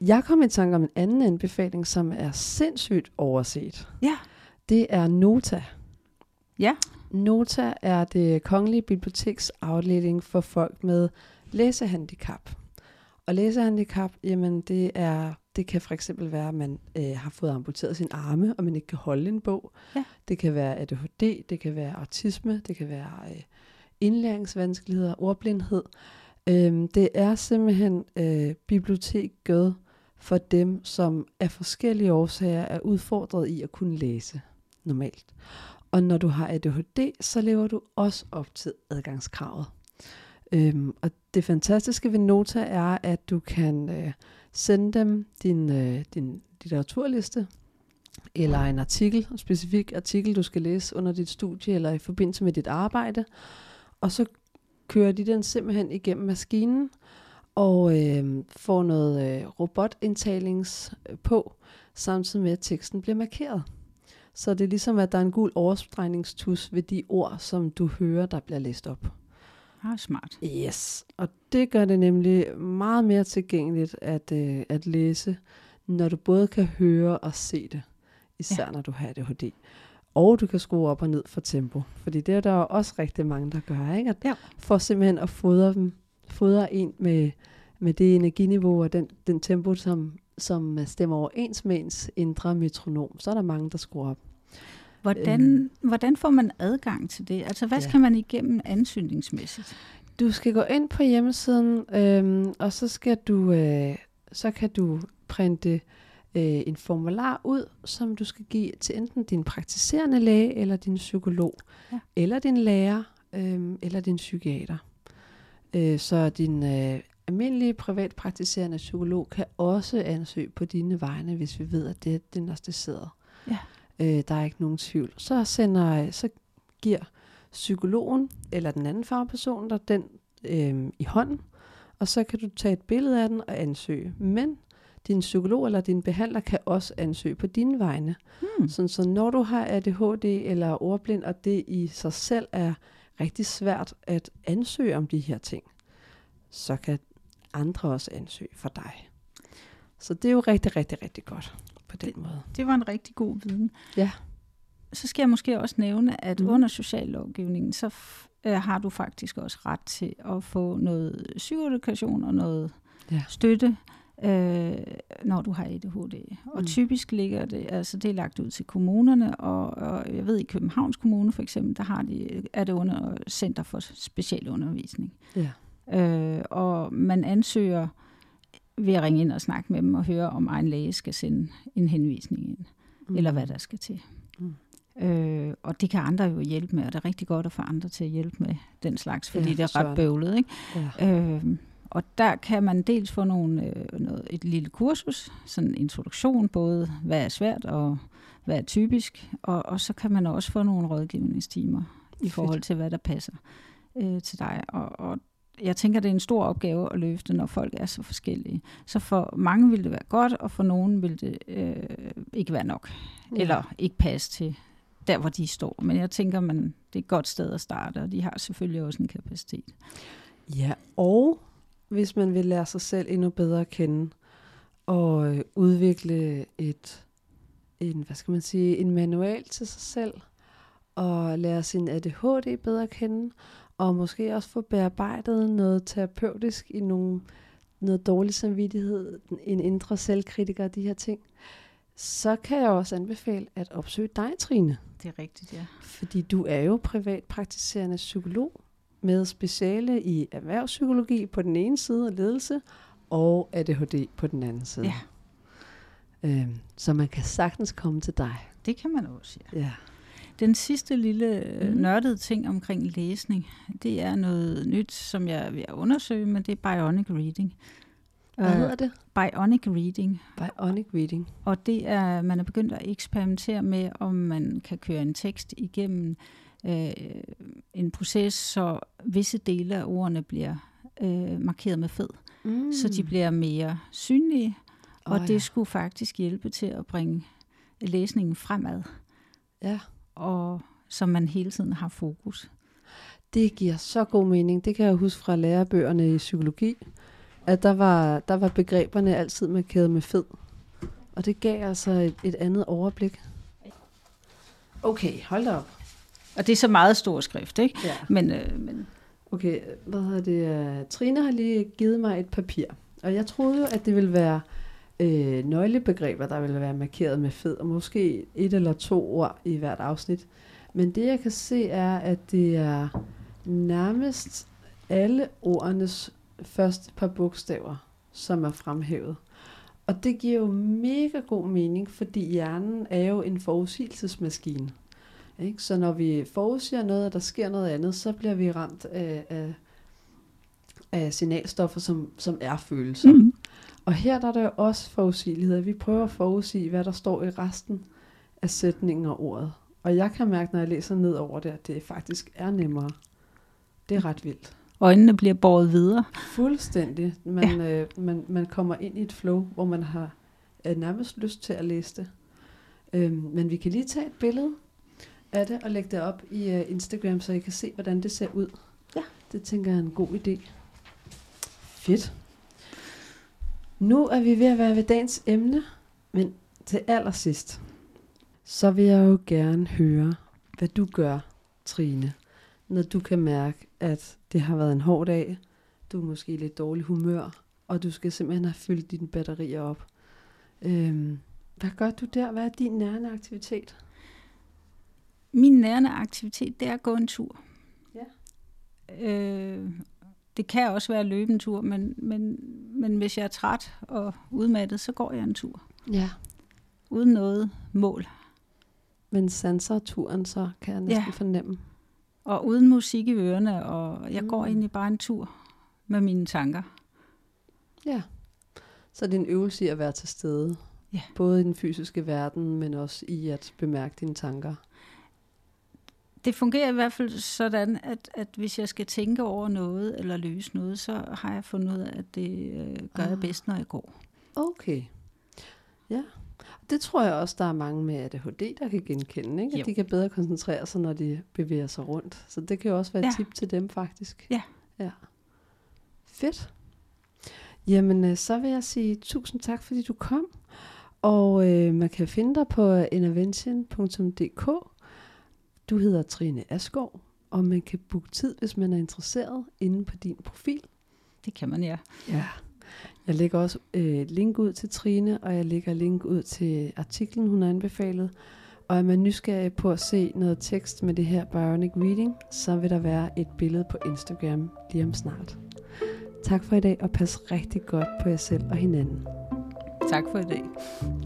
Jeg kom i tanke om en anden anbefaling, som er sindssygt overset. Ja. Det er Nota. Ja. Nota er det kongelige biblioteks afdeling for folk med læsehandicap. Og læsehandicap, jamen det er... Det kan for eksempel være, at man øh, har fået amputeret sin arme, og man ikke kan holde en bog. Ja. Det kan være A D H D, det kan være autisme, det kan være øh, indlæringsvanskeligheder, ordblindhed. Øh, det er simpelthen øh, biblioteket for dem, som af forskellige årsager er udfordret i at kunne læse normalt. Og når du har A D H D, så lever du også op til adgangskravet. Øhm, og det fantastiske ved Nota er, at du kan øh, sende dem din, øh, din litteraturliste, eller en artikel, en specifik artikel, du skal læse under dit studie, eller i forbindelse med dit arbejde. Og så kører de den simpelthen igennem maskinen, og øh, får noget øh, robotindtalings øh, på, samtidig med at teksten bliver markeret. Så det er ligesom, at der er en gul overstregningstus ved de ord, som du hører, der bliver læst op. Ah, smart. Yes, og det gør det nemlig meget mere tilgængeligt at, øh, at læse, når du både kan høre og se det, især ja. Når du har A D H D. Og du kan skrue op og ned for tempo, fordi det er der jo også rigtig mange, der gør, ikke? At ja. For simpelthen at fodre dem, fodre en med, med det energiniveau og den, den tempo, som, som stemmer overens med ens indre metronom. Så er der mange, der skruer op. Hvordan, øhm. hvordan får man adgang til det? Altså, hvad ja. Skal man igennem ansøgningsmæssigt? Du skal gå ind på hjemmesiden, øhm, og så, skal du, øh, så kan du printe øh, en formular ud, som du skal give til enten din praktiserende læge, eller din psykolog, ja. Eller din lærer, øh, eller din psykiater. Så din øh, almindelige privatpraktiserende psykolog kan også ansøge på dine vegne, hvis vi ved, at det er diagnosticeret. Ja. Øh, der er ikke nogen tvivl. Så, sender, så giver psykologen eller den anden fagperson dig den øh, i hånden, og så kan du tage et billede af den og ansøge. Men din psykolog eller din behandler kan også ansøge på dine vegne. Hmm. Sådan, så når du har A D H D eller ordblind, og det i sig selv er rigtig svært at ansøge om de her ting, så kan andre også ansøge for dig. Så det er jo rigtig, rigtig, rigtig godt på den det, måde. Det var en rigtig god viden. Ja. Så skal jeg måske også nævne, at mm. under sociallovgivningen, så f- øh, har du faktisk også ret til at få noget psykoedukation og noget ja. Støtte, øh, når du har A D H D. Og mm. typisk ligger det, altså det er lagt ud til kommunerne, og, og jeg ved i Københavns Kommune for eksempel, der har de, er det under Center for Specialundervisning. Ja. Øh, og man ansøger ved at ringe ind og snakke med dem og høre, om egen læge skal sende en henvisning ind, mm. eller hvad der skal til. Mm. Øh, og det kan andre jo hjælpe med, og det er rigtig godt at få andre til at hjælpe med den slags, fordi ja, det er ret bøvlet, ikke? Ja. Øh, Og der kan man dels få nogle, øh, noget, et lille kursus, sådan en introduktion, både hvad er svært og hvad er typisk, og, og så kan man også få nogle rådgivningstimer i forhold til, hvad der passer øh, til dig. Og, og jeg tænker, det er en stor opgave at løfte, når folk er så forskellige. Så for mange vil det være godt, og for nogen vil det øh, ikke være nok, ja. Eller ikke passe til der, hvor de står. Men jeg tænker, man, det er et godt sted at starte, og de har selvfølgelig også en kapacitet. Ja, og hvis man vil lære sig selv endnu bedre at kende og øh, udvikle et en, hvad skal man sige, en manual til sig selv og lære sin A D H D bedre at kende og måske også få bearbejdet noget terapeutisk i nogle, noget dårlig samvittighed, en indre selvkritiker og de her ting, så kan jeg også anbefale at opsøge dig, Trine. Det er rigtigt, ja. Fordi du er jo privatpraktiserende psykolog med speciale i erhvervspsykologi på den ene side og ledelse, og A D H D på den anden side. Ja. Øhm, så man kan sagtens komme til dig. Det kan man også, ja. ja. Den sidste lille mm. nørdede ting omkring læsning, det er noget nyt, som jeg er ved at undersøge, men det er Bionic Reading. Hvad øh, hedder det? Bionic Reading. Bionic Reading. Og det er, man er begyndt at eksperimentere med, om man kan køre en tekst igennem Øh, en proces, så visse dele af ordene bliver øh, markeret med fed, mm. så de bliver mere synlige, oh, og det ja. Skulle faktisk hjælpe til at bringe læsningen fremad, ja. Og så man hele tiden har fokus. Det giver så god mening. Det kan jeg huske fra lærebøgerne i psykologi, at der var, der var begreberne altid markeret med fed, og det gav altså et, et andet overblik. Okay, hold da op. Og det er så meget stor skrift, ikke? Ja. Men, øh, men okay, hvad hedder det? Trine har lige givet mig et papir, og jeg troede jo, at det ville være øh, nøglebegreber, der ville være markeret med fed, og måske et eller to ord i hvert afsnit. Men det, jeg kan se, er, at det er nærmest alle ordenes første par bogstaver, som er fremhævet. Og det giver jo mega god mening, fordi hjernen er jo en forudsigelsesmaskine. Ikke? Så når vi forudsiger noget, og der sker noget andet, så bliver vi ramt af, af, af signalstoffer, som, som er følelser. Mm. Og her der er der også forudsigelighed. Vi prøver at forudsige, hvad der står i resten af sætningen og ordet. Og jeg kan mærke, når jeg læser ned over det, at det faktisk er nemmere. Det er ret vildt. Øjnene bliver båret videre. Fuldstændig. Man, ja. øh, man, man kommer ind i et flow, hvor man har øh, nærmest lyst til at læse det. Øh, men vi kan lige tage et billede af det og lægge det op i øh, Instagram, så I kan se, hvordan det ser ud. Ja. Det tænker jeg er en god idé. Fedt. Nu er vi ved at være ved dagens emne, men til allersidst, så vil jeg jo gerne høre, hvad du gør, Trine, når du kan mærke, at det har været en hård dag, du er måske i lidt dårlig humør, og du skal simpelthen have fyldt dine batterier op. Øhm, hvad gør du der? Hvad er din nærende aktivitet? Min nærende aktivitet, det er at gå en tur. Ja. Øh, det kan også være at løbe en tur, men, men, men hvis jeg er træt og udmattet, så går jeg en tur. Ja. Uden noget mål. Men sanser turen, så kan jeg næsten ja. fornemme. Og uden musik i ørerne, og jeg mm. går egentlig bare en tur med mine tanker. Ja, så det er en øvelse i at være til stede. Ja. Både i den fysiske verden, men også i at bemærke dine tanker. Det fungerer i hvert fald sådan, at, at hvis jeg skal tænke over noget eller løse noget, så har jeg fundet ud af, at det øh, gør ah. jeg bedst, når jeg går. Okay, ja. Det tror jeg også, der er mange med A D H D, der kan genkende, ikke? At de kan bedre koncentrere sig, når de bevæger sig rundt. Så det kan jo også være et ja. tip til dem, faktisk. Ja. ja. Fedt. Jamen, så vil jeg sige tusind tak, fordi du kom. Og øh, man kan finde dig på innovention punktum d k. Du hedder Trine Askov, og man kan booke tid, hvis man er interesseret, inde på din profil. Det kan man, ja. Ja. Jeg lægger også øh, link ud til Trine, og jeg lægger link ud til artiklen, hun har anbefalet. Og er man nysgerrig på at se noget tekst med det her Bionic Reading, så vil der være et billede på Instagram lige om snart. Tak for i dag, og pas rigtig godt på jer selv og hinanden. Tak for i dag.